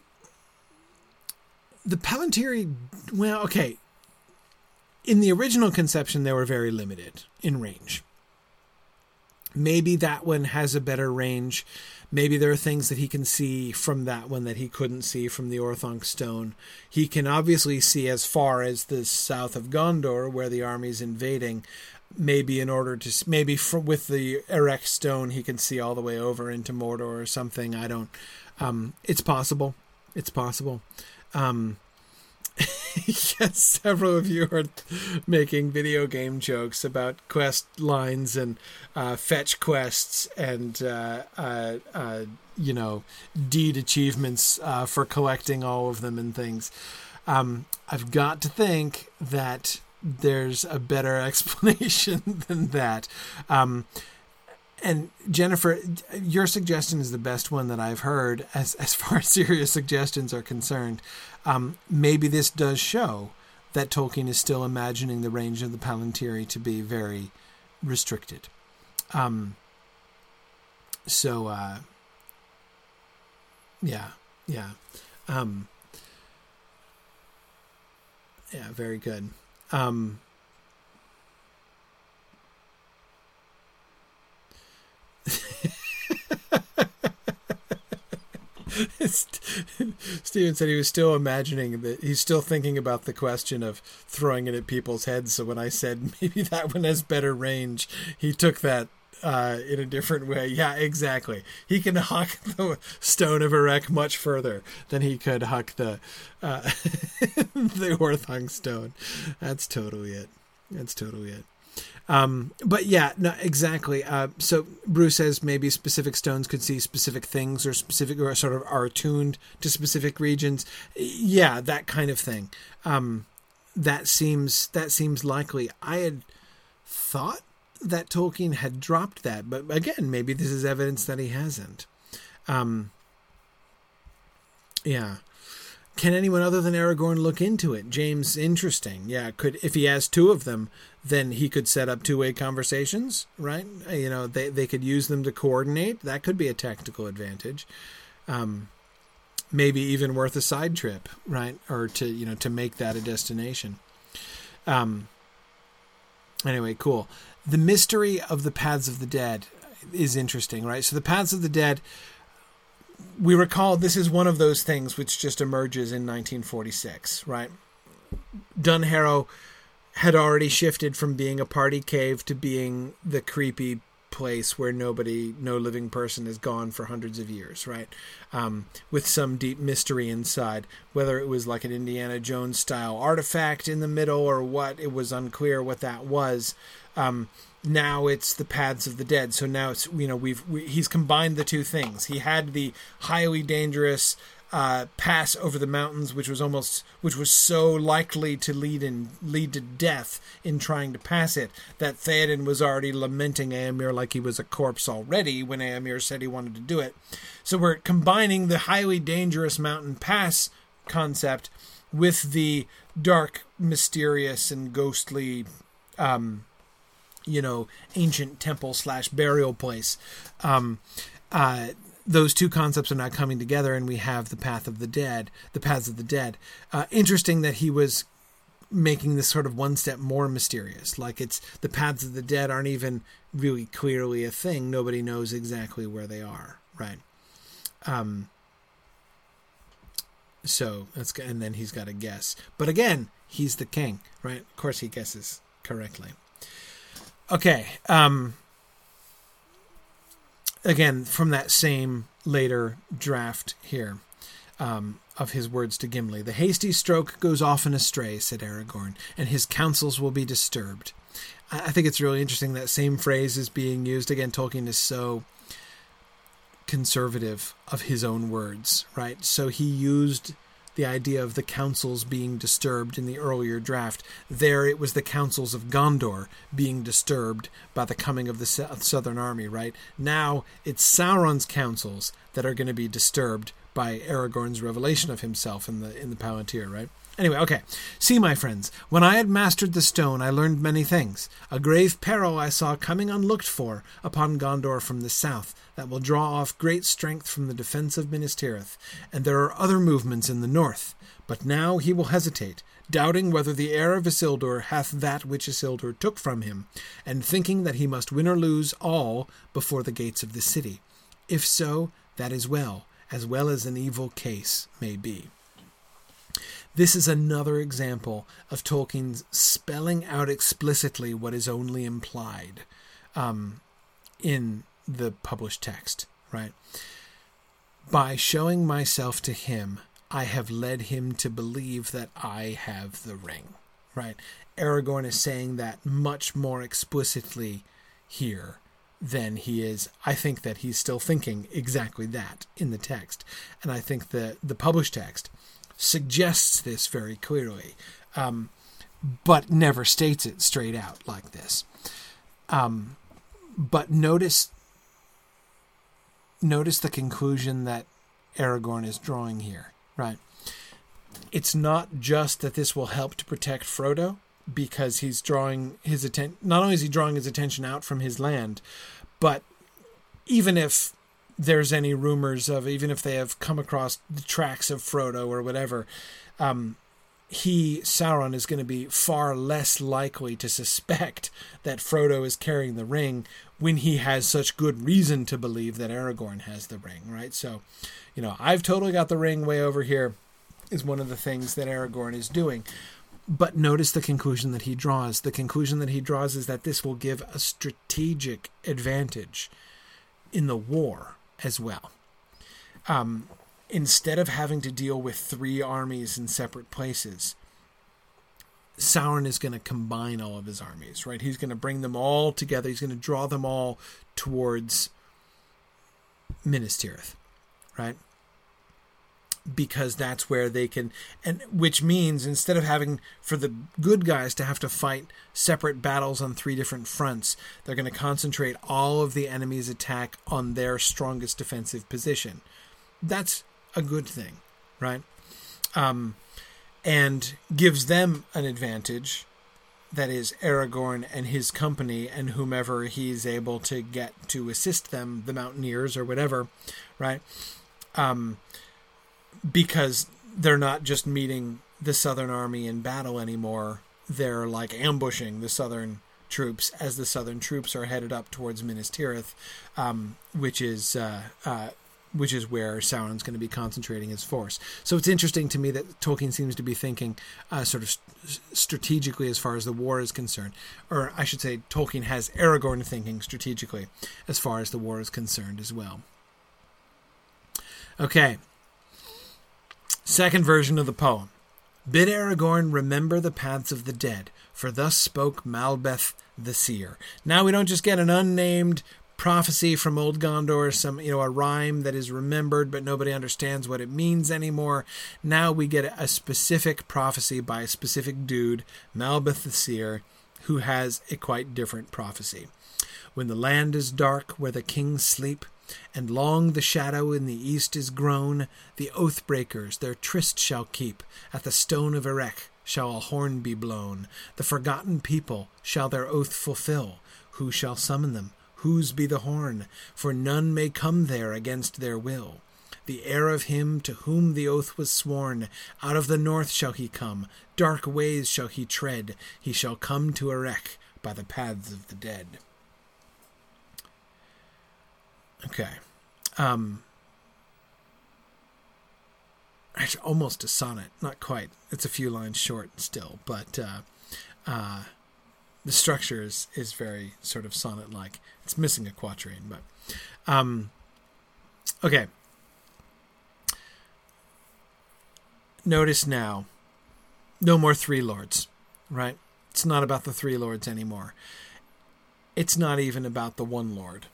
the Palantir, well, okay, in the original conception, they were very limited in range. Maybe that one has a better range. Maybe there are things that he can see from that one that he couldn't see from the Orthanc Stone. He can obviously see as far as the south of Gondor, where the army's invading. Maybe in order to, maybe for, with the Arrak Stone, he can see all the way over into Mordor or something. I don't, um, it's possible. It's possible. Um, yes, several of you are making video game jokes about quest lines and uh, fetch quests and, uh, uh, uh, you know, deed achievements uh, for collecting all of them and things. Um, I've got to think that there's a better explanation than that. Um, and Jennifer, your suggestion is the best one that I've heard as, as far as serious suggestions are concerned. Um, maybe this does show that Tolkien is still imagining the range of the Palantiri to be very restricted. Um, so, uh, yeah, yeah. Um, yeah, very good. Um, Steven said he was still imagining that he's still thinking about the question of throwing it at people's heads. So when I said maybe that one has better range, he took that uh, in a different way. Yeah, exactly. He can huck the Stone of Arrak much further than he could huck the uh, the Orthanc Stone. That's totally it. That's totally it. Um, but yeah, no, exactly. Uh, so Bruce says maybe specific stones could see specific things, or specific, or sort of are tuned to specific regions. Yeah, that kind of thing. Um, that seems that seems likely. I had thought that Tolkien had dropped that, but again, maybe this is evidence that he hasn't. Um, yeah. Can anyone other than Aragorn look into it? James, interesting. Yeah, could if he has two of them, then he could set up two-way conversations, right? You know, they, they could use them to coordinate. That could be a tactical advantage. Um, maybe even worth a side trip, right? Or to, you know, to make that a destination. Um. Anyway, cool. The mystery of the Paths of the Dead is interesting, right? So the Paths of the Dead, we recall this is one of those things which just emerges in nineteen forty-six, right? Dunharrow had already shifted from being a party cave to being the creepy place where nobody, no living person is gone for hundreds of years, right? Um, with some deep mystery inside. Whether it was like an Indiana Jones style artifact in the middle or what, it was unclear what that was. Um, now it's the Paths of the Dead. So now it's, you know, we've, we, he's combined the two things. He had the highly dangerous uh, pass over the mountains, which was almost, which was so likely to lead in, lead to death in trying to pass it, that Theoden was already lamenting Éomer like he was a corpse already when Éomer said he wanted to do it. So we're combining the highly dangerous mountain pass concept with the dark, mysterious, and ghostly, um, you know, ancient temple slash burial place. Um, uh, those two concepts are not coming together, and we have the Path of the Dead, the Paths of the Dead. Uh, interesting that he was making this sort of one step more mysterious. Like, it's the Paths of the Dead aren't even really clearly a thing. Nobody knows exactly where they are, right? Um, so that's, and then he's got to guess. But again, he's the king, right? Of course, he guesses correctly. Okay, um, again, from that same later draft here um, of his words to Gimli. The hasty stroke goes often astray, said Aragorn, and his counsels will be disturbed. I think it's really interesting that same phrase is being used. Again, Tolkien is so conservative of his own words, right? So he used the idea of the councils being disturbed in the earlier draft. There it was the councils of Gondor being disturbed by the coming of the southern army, right? Now it's Sauron's councils that are going to be disturbed by Aragorn's revelation of himself in the in the Palantir, right? Anyway, okay. See, my friends, when I had mastered the stone, I learned many things. A grave peril I saw coming unlooked for upon Gondor from the south that will draw off great strength from the defense of Minas Tirith, and there are other movements in the north. But now he will hesitate, doubting whether the heir of Isildur hath that which Isildur took from him, and thinking that he must win or lose all before the gates of the city. If so, that is well, as well as an evil case may be. This is another example of Tolkien's spelling out explicitly what is only implied um, in the published text, right? By showing myself to him, I have led him to believe that I have the ring, right? Aragorn is saying that much more explicitly here than he is. I think that he's still thinking exactly that in the text. And I think that the published text suggests this very clearly, um, but never states it straight out like this. Um, but notice, notice the conclusion that Aragorn is drawing here, right? It's not just that this will help to protect Frodo, because he's drawing his attention, not only is he drawing his attention out from his land, but even if there's any rumors of, even if they have come across the tracks of Frodo or whatever, um, he, Sauron, is going to be far less likely to suspect that Frodo is carrying the ring when he has such good reason to believe that Aragorn has the ring, right? So, you know, I've totally got the ring way over here is one of the things that Aragorn is doing. But notice the conclusion that he draws. The conclusion that he draws is that this will give a strategic advantage in the war as well. Um, instead of having to deal with three armies in separate places, Sauron is going to combine all of his armies, right? He's going to bring them all together. He's going to draw them all towards Minas Tirith, right? because that's where they can, and which means instead of having for the good guys to have to fight separate battles on three different fronts, they're going to concentrate all of the enemy's attack on their strongest defensive position. That's a good thing, right? Um, and gives them an advantage, that is Aragorn and his company and whomever he's able to get to assist them, the Mountaineers or whatever, right? Um, because they're not just meeting the Southern army in battle anymore. They're like ambushing the Southern troops as the Southern troops are headed up towards Minas Tirith, um, which is uh, uh, which is where Sauron's going to be concentrating his force. So it's interesting to me that Tolkien seems to be thinking uh, sort of st- strategically as far as the war is concerned, or I should say Tolkien has Aragorn thinking strategically as far as the war is concerned as well. Okay. Second version of the poem. Bid Aragorn remember the paths of the dead, for thus spoke Malbeth the seer. Now we don't just get an unnamed prophecy from old Gondor, some, you know, a rhyme that is remembered but nobody understands what it means anymore. Now we get a specific prophecy by a specific dude, Malbeth the seer, who has a quite different prophecy. When the land is dark where the kings sleep, and long the shadow in the east is grown, the oath-breakers their tryst shall keep. At the stone of Erech shall a horn be blown. The forgotten people shall their oath fulfill. Who shall summon them? Whose be the horn? For none may come there against their will. The heir of him to whom the oath was sworn, out of the north shall he come. Dark ways shall he tread. He shall come to Erech by the paths of the dead. Okay. Um, actually, almost a sonnet. Not quite. It's a few lines short still, but uh, uh, the structure is, is very sort of sonnet-like. It's missing a quatrain, but... Um, okay. Notice now, no more three lords, right? It's not about the three lords anymore. It's not even about the one lord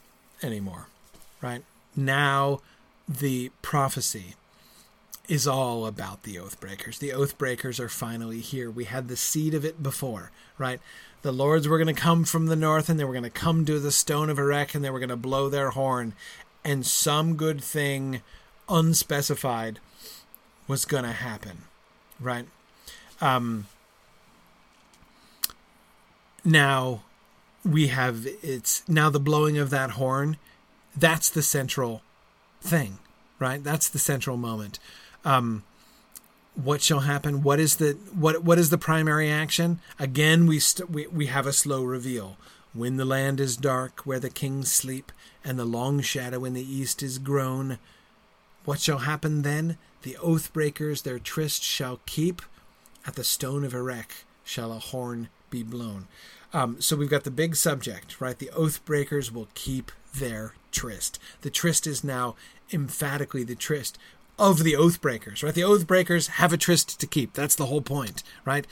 anymore. Right now, the prophecy is all about the Oathbreakers. The Oathbreakers are finally here. We had the seed of it before, right? The lords were going to come from the north, and they were going to come to the stone of Erech, and they were going to blow their horn. And some good thing, unspecified, was going to happen, right? Um, now, we have, it's now the blowing of that horn. That's the central thing, right? That's the central moment. Um, what shall happen? What is the what? What is the primary action? Again, we, st- we we have a slow reveal. When the land is dark, where the kings sleep, and the long shadow in the east is grown, what shall happen then? The oathbreakers their tryst shall keep. At the stone of Erech shall a horn be blown. Um, so we've got the big subject, right? The oathbreakers will keep their tryst. The tryst is now emphatically the tryst of the oathbreakers, right? The oathbreakers have a tryst to keep. That's the whole point, right?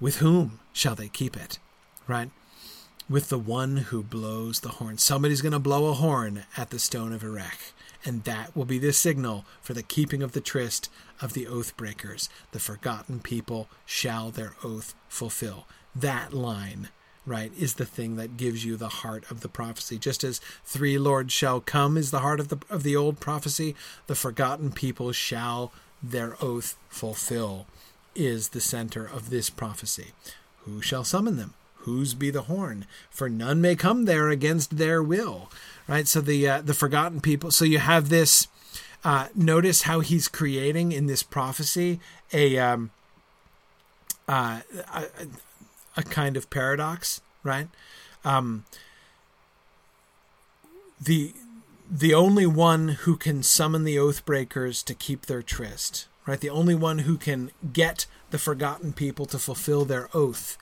With whom shall they keep it, right? With the one who blows the horn. Somebody's going to blow a horn at the stone of Erech, and that will be the signal for the keeping of the tryst of the oathbreakers. The forgotten people shall their oath fulfill. That line, right, is the thing that gives you the heart of the prophecy. Just as three lords shall come is the heart of the of the old prophecy, the forgotten people shall their oath fulfill is the center of this prophecy. Who shall summon them? Whose be the horn? For none may come there against their will. Right? So the uh, the forgotten people. So you have this. Uh, notice how he's creating in this prophecy a um. Uh. A, a, a kind of paradox, right? Um, the the only one who can summon the Oathbreakers to keep their tryst, right? The only one who can get the forgotten people to fulfill their oath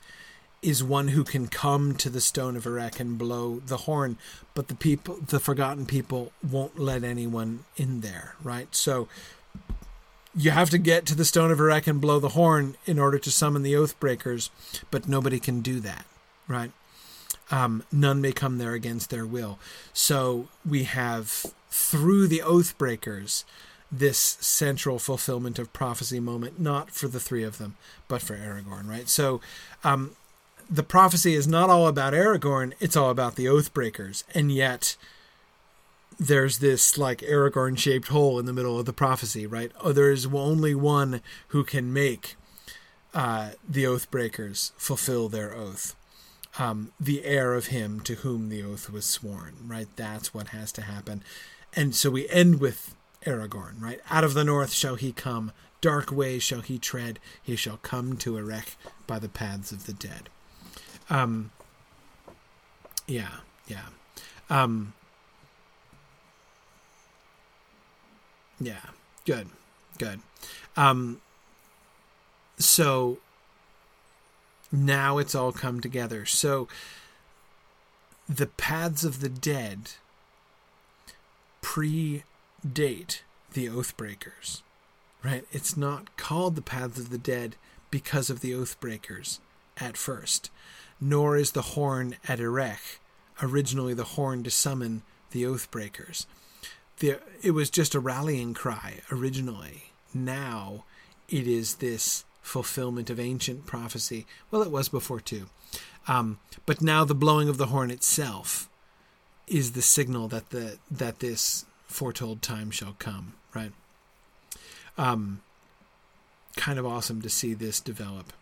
is one who can come to the Stone of Erech and blow the horn, but the people, the forgotten people won't let anyone in there, right? So you have to get to the Stone of Erech and blow the horn in order to summon the Oathbreakers, but nobody can do that, right? Um, none may come there against their will. So we have, through the Oathbreakers, this central fulfillment of prophecy moment, not for the three of them, but for Aragorn, right? So um, the prophecy is not all about Aragorn, it's all about the Oathbreakers, and yet there's this like Aragorn-shaped hole in the middle of the prophecy, right? Oh, there is only one who can make uh, the Oathbreakers fulfill their oath. Um, the heir of him to whom the oath was sworn, right? That's what has to happen. And so we end with Aragorn, right? Out of the north shall he come, dark ways shall he tread, he shall come to Erech by the paths of the dead. Um, yeah, yeah. Um, yeah, good, good. Um, so... Now it's all come together. So the paths of the dead predate the Oathbreakers, right? It's not called the paths of the dead because of the Oathbreakers at first, nor is the horn at Erech originally the horn to summon the Oathbreakers. The, it was just a rallying cry originally. Now it is this fulfillment of ancient prophecy. Well, it was before too. Um, but now the blowing of the horn itself is the signal that the that this foretold time shall come, right? Um, kind of awesome to see this develop.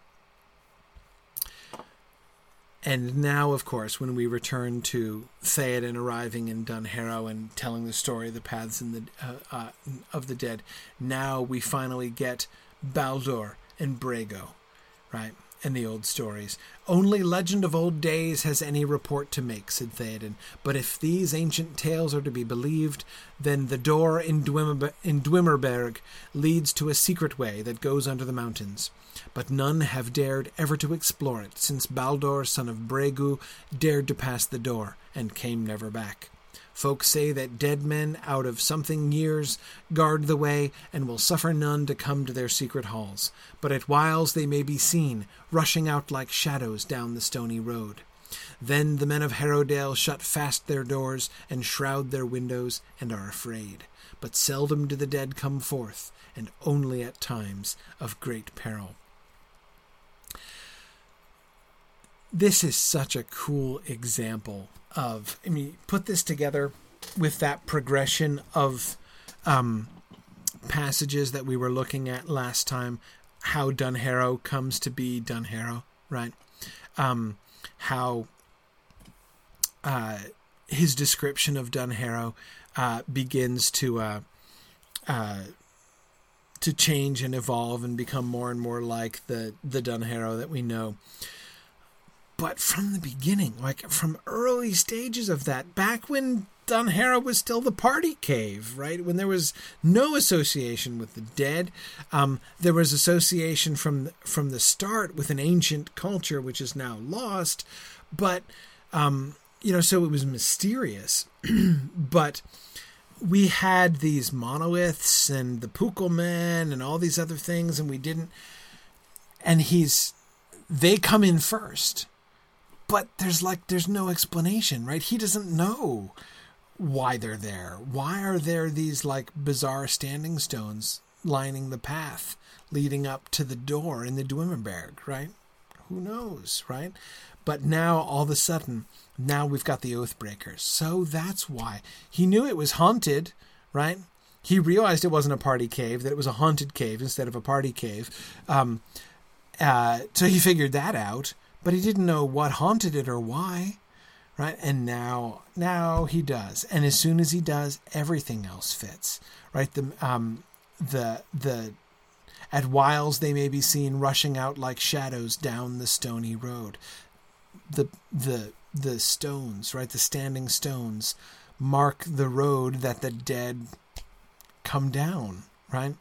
And now, of course, when we return to Theoden arriving in Dunharrow and telling the story of the paths in the uh, uh, of the dead, now we finally get Baldur and Brego, right? And the old stories. Only legend of old days has any report to make, said Theoden. But if these ancient tales are to be believed, then the door in, Dwimmer- in Dwimmerberg leads to a secret way that goes under the mountains. But none have dared ever to explore it, since Baldur, son of Bregu, dared to pass the door and came never back. Folk say that dead men out of something years guard the way and will suffer none to come to their secret halls, but at whiles they may be seen, rushing out like shadows down the stony road. Then the men of Harrowdale shut fast their doors and shroud their windows and are afraid. But seldom do the dead come forth, and only at times of great peril. This is such a cool example of, I mean, put this together with that progression of um, passages that we were looking at last time, how Dunharrow comes to be Dunharrow, right? Um, how uh, his description of Dunharrow uh, begins to uh, uh, to change and evolve and become more and more like the, the Dunharrow that we know. But from the beginning, like from early stages of that, back when Dunharrow was still the party cave, right? When there was no association with the dead, um, there was association from from the start with an ancient culture which is now lost. But um, you know, so it was mysterious. But we had these monoliths and the Pukul men and all these other things, and we didn't. And he's they come in first. But there's like, there's no explanation, right? He doesn't know why they're there. Why are there these like bizarre standing stones lining the path leading up to the door in the Dwimmerberg, right? Who knows, right? But now all of a sudden, now we've got the Oathbreakers. So that's why he knew it was haunted, right? He realized it wasn't a party cave, that it was a haunted cave instead of a party cave. Um, uh, so he figured that out. But he didn't know what haunted it or why, right? And now, now he does. And as soon as he does, everything else fits, right? The, um, the, the, at whiles they may be seen rushing out like shadows down the stony road. The, the, the stones, right? The standing stones mark the road that the dead come down, right?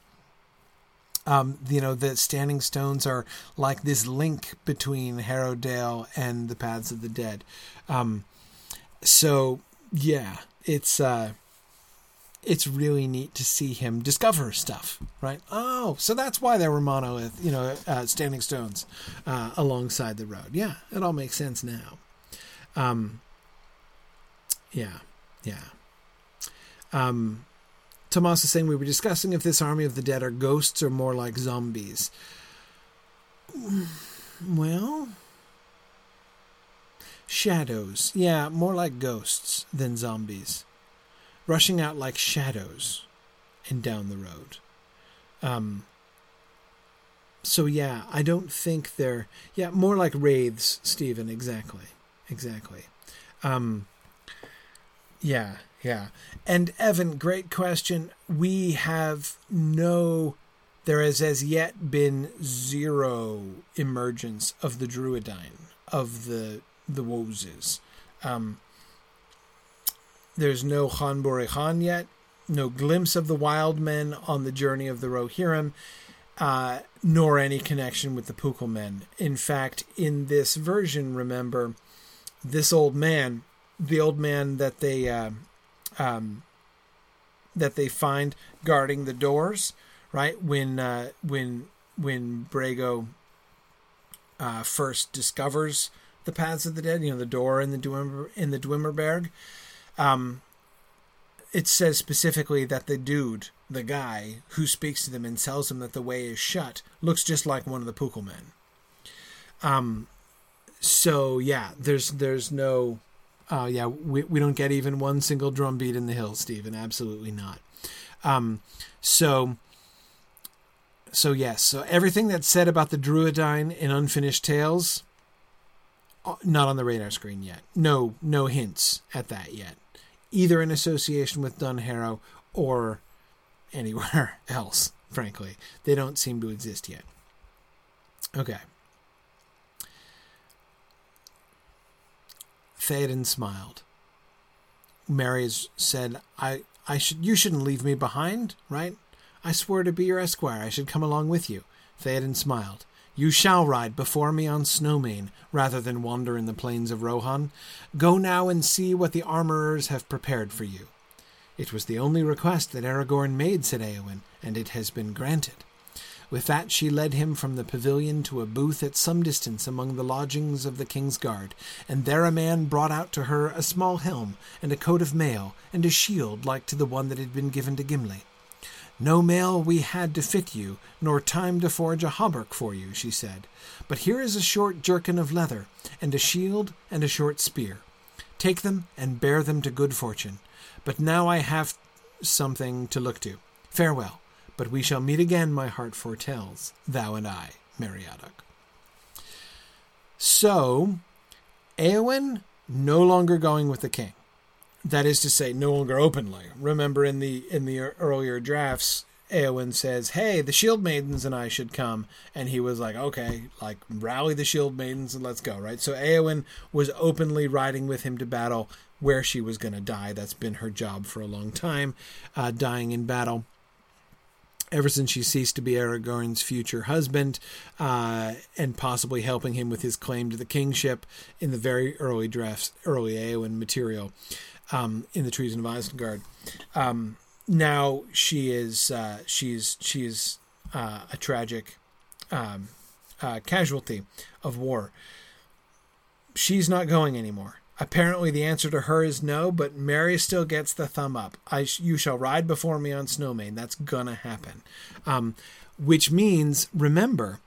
Um, you know, the standing stones are like this link between Harrowdale and the paths of the dead. Um, so, yeah, it's uh, it's really neat to see him discover stuff, right? Oh, so that's why there were monolith, you know, uh, standing stones uh, alongside the road. Yeah, it all makes sense now. Um, yeah, yeah. Um, Tomas is saying, we were discussing if this army of the dead are ghosts or more like zombies. Well, shadows. Yeah, more like ghosts than zombies. Rushing out like shadows and down the road. Um. So, yeah, I don't think they're... Yeah, more like wraiths, Stephen. Exactly. Exactly. Um, yeah, yeah. And, Evan, great question. We have no... There has as yet been zero emergence of the Druidine, of the the Woses. Um, there's no Khanbori Khan yet. No glimpse of the wild men on the journey of the Rohirrim. Uh, nor any connection with the Pukul men. In fact, in this version, remember, this old man, the old man that they uh, um, that they find guarding the doors, right? When uh, when when Brago uh, first discovers the paths of the dead, you know, the door in the Dwimmer, in the Dwimmerberg, um, it says specifically that the dude. The guy who speaks to them and tells them that the way is shut looks just like one of the Pukul men. Um, so yeah, there's there's no, uh, yeah, we we don't get even one single drum beat in the hills, Stephen. Absolutely not. Um, so, so yes, so everything that's said about the Druidine in Unfinished Tales, not on the radar screen yet. No, no hints at that yet, either in association with Dunharrow or anywhere else, frankly. They don't seem to exist yet. Okay. Théoden smiled. Marys said, I, I should you shouldn't leave me behind, right? I swore to be your esquire. I should come along with you. Théoden smiled. You shall ride before me on Snowmane, rather than wander in the plains of Rohan. Go now and see what the armorers have prepared for you. It was the only request that Aragorn made, said Éowyn, and it has been granted. With that she led him from the pavilion to a booth at some distance among the lodgings of the king's guard, and there a man brought out to her a small helm and a coat of mail and a shield like to the one that had been given to Gimli. No mail we had to fit you, nor time to forge a hauberk for you, she said, but here is a short jerkin of leather and a shield and a short spear. Take them and bear them to good fortune. But now I have something to look to. Farewell, but we shall meet again, my heart foretells, thou and I, Meriadoc. So, Éowyn no longer going with the king. That is to say, no longer openly. Remember in the in the earlier drafts, Éowyn says, hey, the Shield Maidens and I should come. And he was like, okay, like, rally the Shield Maidens and let's go, right? So Éowyn was openly riding with him to battle, where she was going to die. That's been her job for a long time, uh, dying in battle. Ever since she ceased to be Aragorn's future husband, uh, and possibly helping him with his claim to the kingship in the very early drafts, early Éowyn material um, in the Treason of Isengard. Um, now she is uh, she's she's uh, a tragic um, uh, casualty of war. She's not going anymore. Apparently the answer to her is no, but Mary still gets the thumb up. I sh- you shall ride before me on Snowmane. That's gonna happen. Um, which means, remember,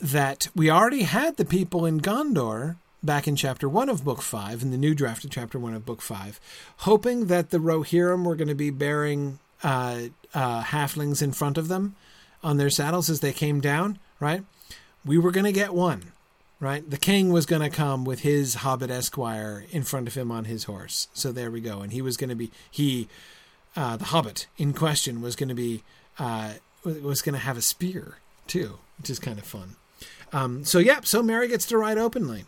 that we already had the people in Gondor back in chapter one of book five, in the new draft of chapter one of book five, hoping that the Rohirrim were going to be bearing uh, uh, halflings in front of them on their saddles as they came down, right? We were going to get one. Right? The king was going to come with his hobbit esquire in front of him on his horse. So there we go. And he was going to be, he, uh, the hobbit in question was going to be, uh, was going to have a spear too, which is kind of fun. Um, so, yep. Yeah, so Mary gets to ride openly,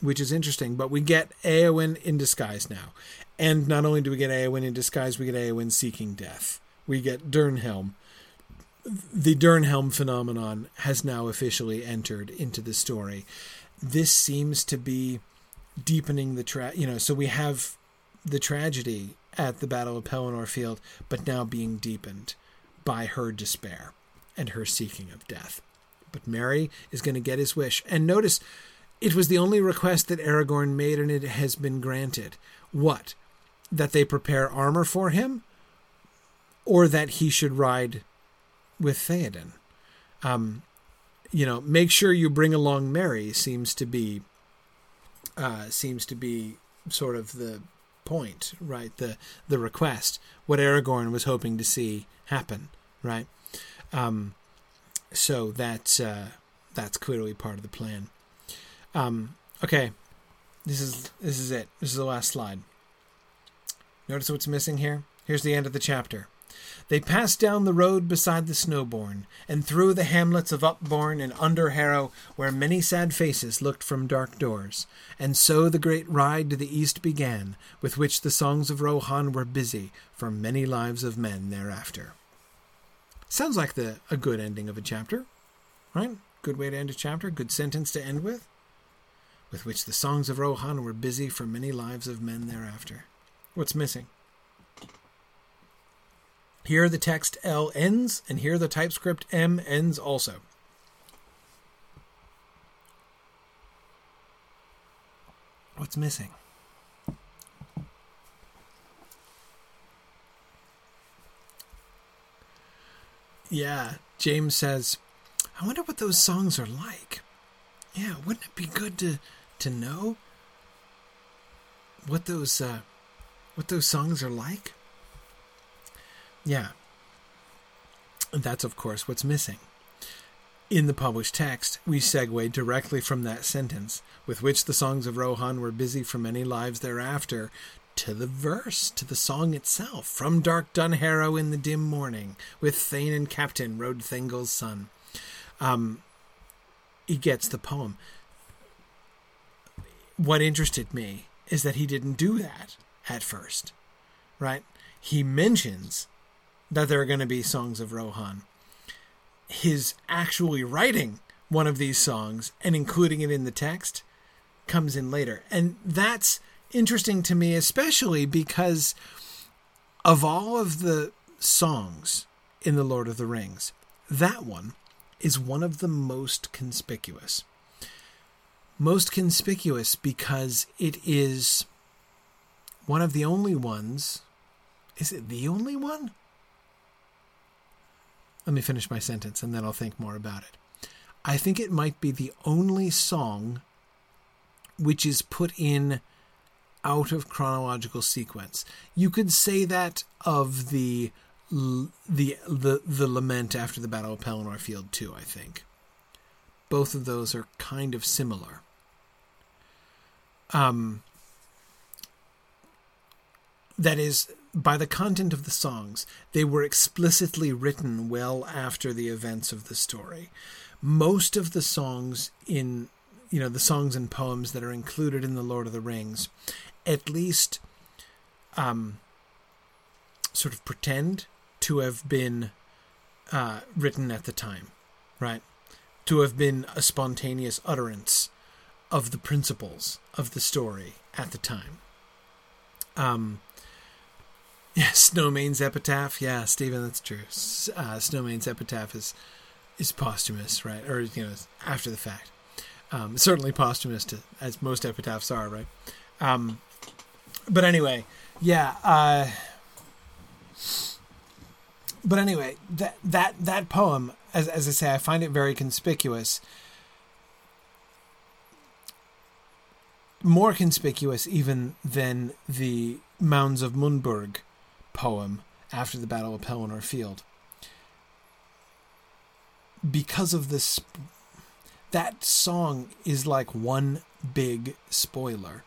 which is interesting, but we get Éowyn in disguise now. And not only do we get Éowyn in disguise, we get Éowyn seeking death. We get Dernhelm. The Dernhelm phenomenon has now officially entered into the story. This seems to be deepening the tra- you know, so we have the tragedy at the Battle of Pelennor Field, but now being deepened by her despair and her seeking of death. But Merry is going to get his wish. And notice, it was the only request that Aragorn made, and it has been granted. What? That they prepare armor for him? or that he should ride with Theoden. Um, you know, make sure you bring along Mary seems to be uh, seems to be sort of the point, right? The the request, what Aragorn was hoping to see happen, right? Um, so that's uh, that's clearly part of the plan. Um, okay, this is this is it. This is the last slide. Notice what's missing here? Here's the end of the chapter. They passed down the road beside the Snowbourne, and through the hamlets of Upbourne and Underharrow, where many sad faces looked from dark doors. And so the great ride to the east began, with which the songs of Rohan were busy for many lives of men thereafter. Sounds like the a good ending of a chapter, right? Good way to end a chapter, good sentence to end with. With which the songs of Rohan were busy for many lives of men thereafter. What's missing? Here the text L ends, and here the TypeScript M ends also. What's missing? Yeah, James says, I wonder what those songs are like. Yeah, wouldn't it be good to, to know what those uh, what those songs are like? Yeah, that's, of course, what's missing. In the published text, we segue directly from that sentence, with which the songs of Rohan were busy for many lives thereafter, to the verse, to the song itself, from dark Dunharrow in the dim morning, with Thane and Captain rode Thengel's son. Um, he gets the poem. What interested me is that he didn't do that at first, right? He mentions that there are going to be songs of Rohan. His actually writing one of these songs and including it in the text comes in later. And that's interesting to me, especially because of all of the songs in The Lord of the Rings, that one is one of the most conspicuous. Most conspicuous because it is one of the only ones. Is it the only one? Let me finish my sentence and then I'll think more about it. I think it might be the only song which is put in out of chronological sequence. You could say that of the the the, the lament after the Battle of Pelennor Field too, I think. Both of those are kind of similar. Um, that is, by the content of the songs, they were explicitly written well after the events of the story. Most of the songs in, you know, the songs and poems that are included in The Lord of the Rings, at least um, sort of pretend to have been uh, written at the time, right? To have been a spontaneous utterance of the principles of the story at the time. Um... Yeah, Snowmane's epitaph. Yeah, Stephen, that's true. Uh, Snowmane's epitaph is is posthumous, right? Or, you know, after the fact. Um, certainly posthumous, to, as most epitaphs are, right? Um, but anyway, yeah. Uh, but anyway, that that that poem, as as I say, I find it very conspicuous. More conspicuous even than the Mounds of Munburg poem after the Battle of Pelennor Field, because of this, that song is like one big spoiler,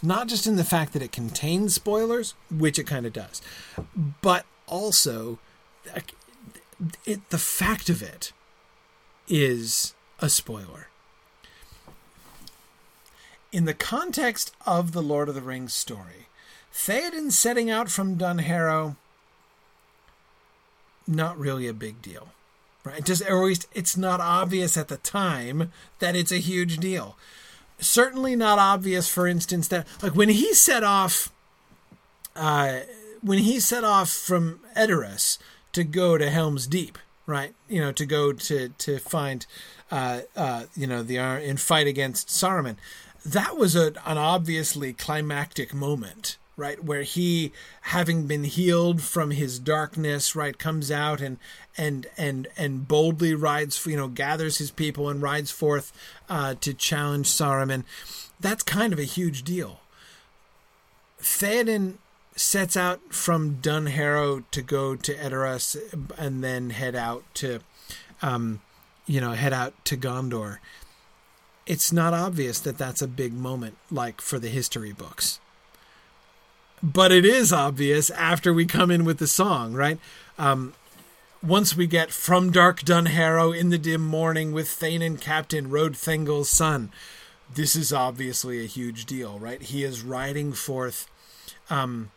not just in the fact that it contains spoilers, which it kind of does, but also it, the fact of it is a spoiler. In the context of the Lord of the Rings story, Theoden setting out from Dunharrow, not really a big deal, right? Just, or at least it's not obvious at the time that it's a huge deal. Certainly not obvious, for instance, that like when he set off, uh, when he set off from Edoras to go to Helm's Deep, right? You know, to go to to find, uh, uh, you know, the and fight against Saruman. That was a, an obviously climactic moment, right, where he, having been healed from his darkness, right, comes out and and and and boldly rides, you know, gathers his people and rides forth uh, to challenge Saruman. That's kind of a huge deal. Theoden sets out from Dunharrow to go to Edoras and then head out to, um, you know, head out to Gondor. It's not obvious that that's a big moment, like for the history books. But it is obvious after we come in with the song, right? Um, once we get from dark Dunharrow in the dim morning with Thanen captain rode Thengel's son. This is obviously a huge deal, right? He is riding forth. Um,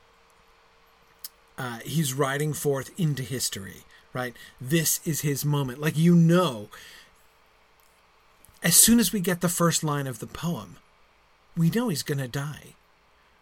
uh, he's riding forth into history, right? This is his moment. Like, you know, as soon as we get the first line of the poem, we know he's going to die,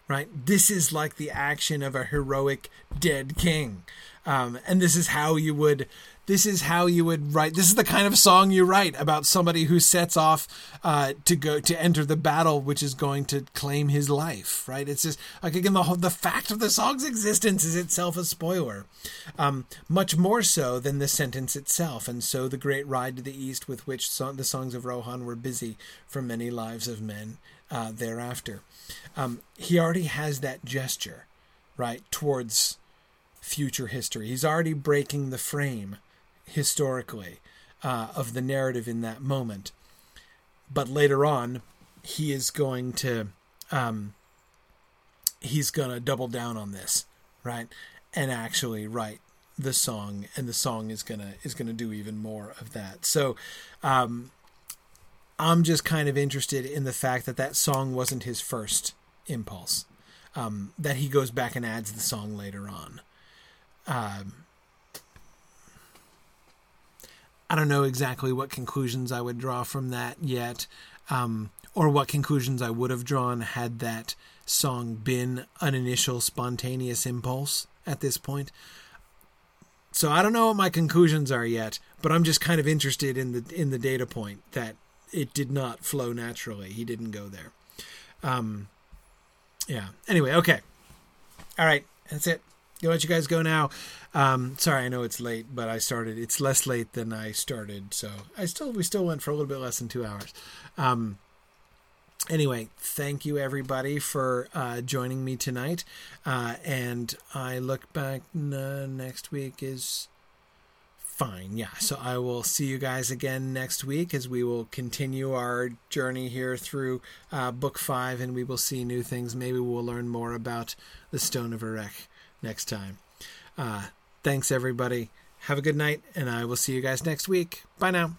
right? This is like the action of a heroic dead king. Um, and this is how you would... This is how you would write. This is the kind of song you write about somebody who sets off uh, to go to enter the battle, which is going to claim his life. Right? It's just like, again, the whole, the fact of the song's existence is itself a spoiler, um, much more so than the sentence itself. And so the great ride to the east, with which song, the songs of Rohan were busy for many lives of men uh, thereafter. Um, he already has that gesture, right, towards future history. He's already breaking the frame historically, uh, of the narrative in that moment. But later on, he is going to, um, he's going to double down on this, right? And actually write the song, and the song is going to, is going to do even more of that. So, um, I'm just kind of interested in the fact that that song wasn't his first impulse, um, that he goes back and adds the song later on. Um, I don't know exactly what conclusions I would draw from that yet, um, or what conclusions I would have drawn had that song been an initial spontaneous impulse at this point. So I don't know what my conclusions are yet, but I'm just kind of interested in the in the data point that it did not flow naturally. He didn't go there. Um, yeah. Anyway, okay. All right. That's it. I'll let you guys go now. Um, sorry, I know it's late, but I started. It's less late than I started, so I still we still went for a little bit less than two hours. Um, anyway, thank you everybody for uh, joining me tonight, uh, and I look back uh, next week is fine. Yeah, so I will see you guys again next week as we will continue our journey here through uh, Book Five, and we will see new things. Maybe we'll learn more about the Stone of Erech next time. Uh, thanks everybody. Have a good night, and I will see you guys next week. Bye now.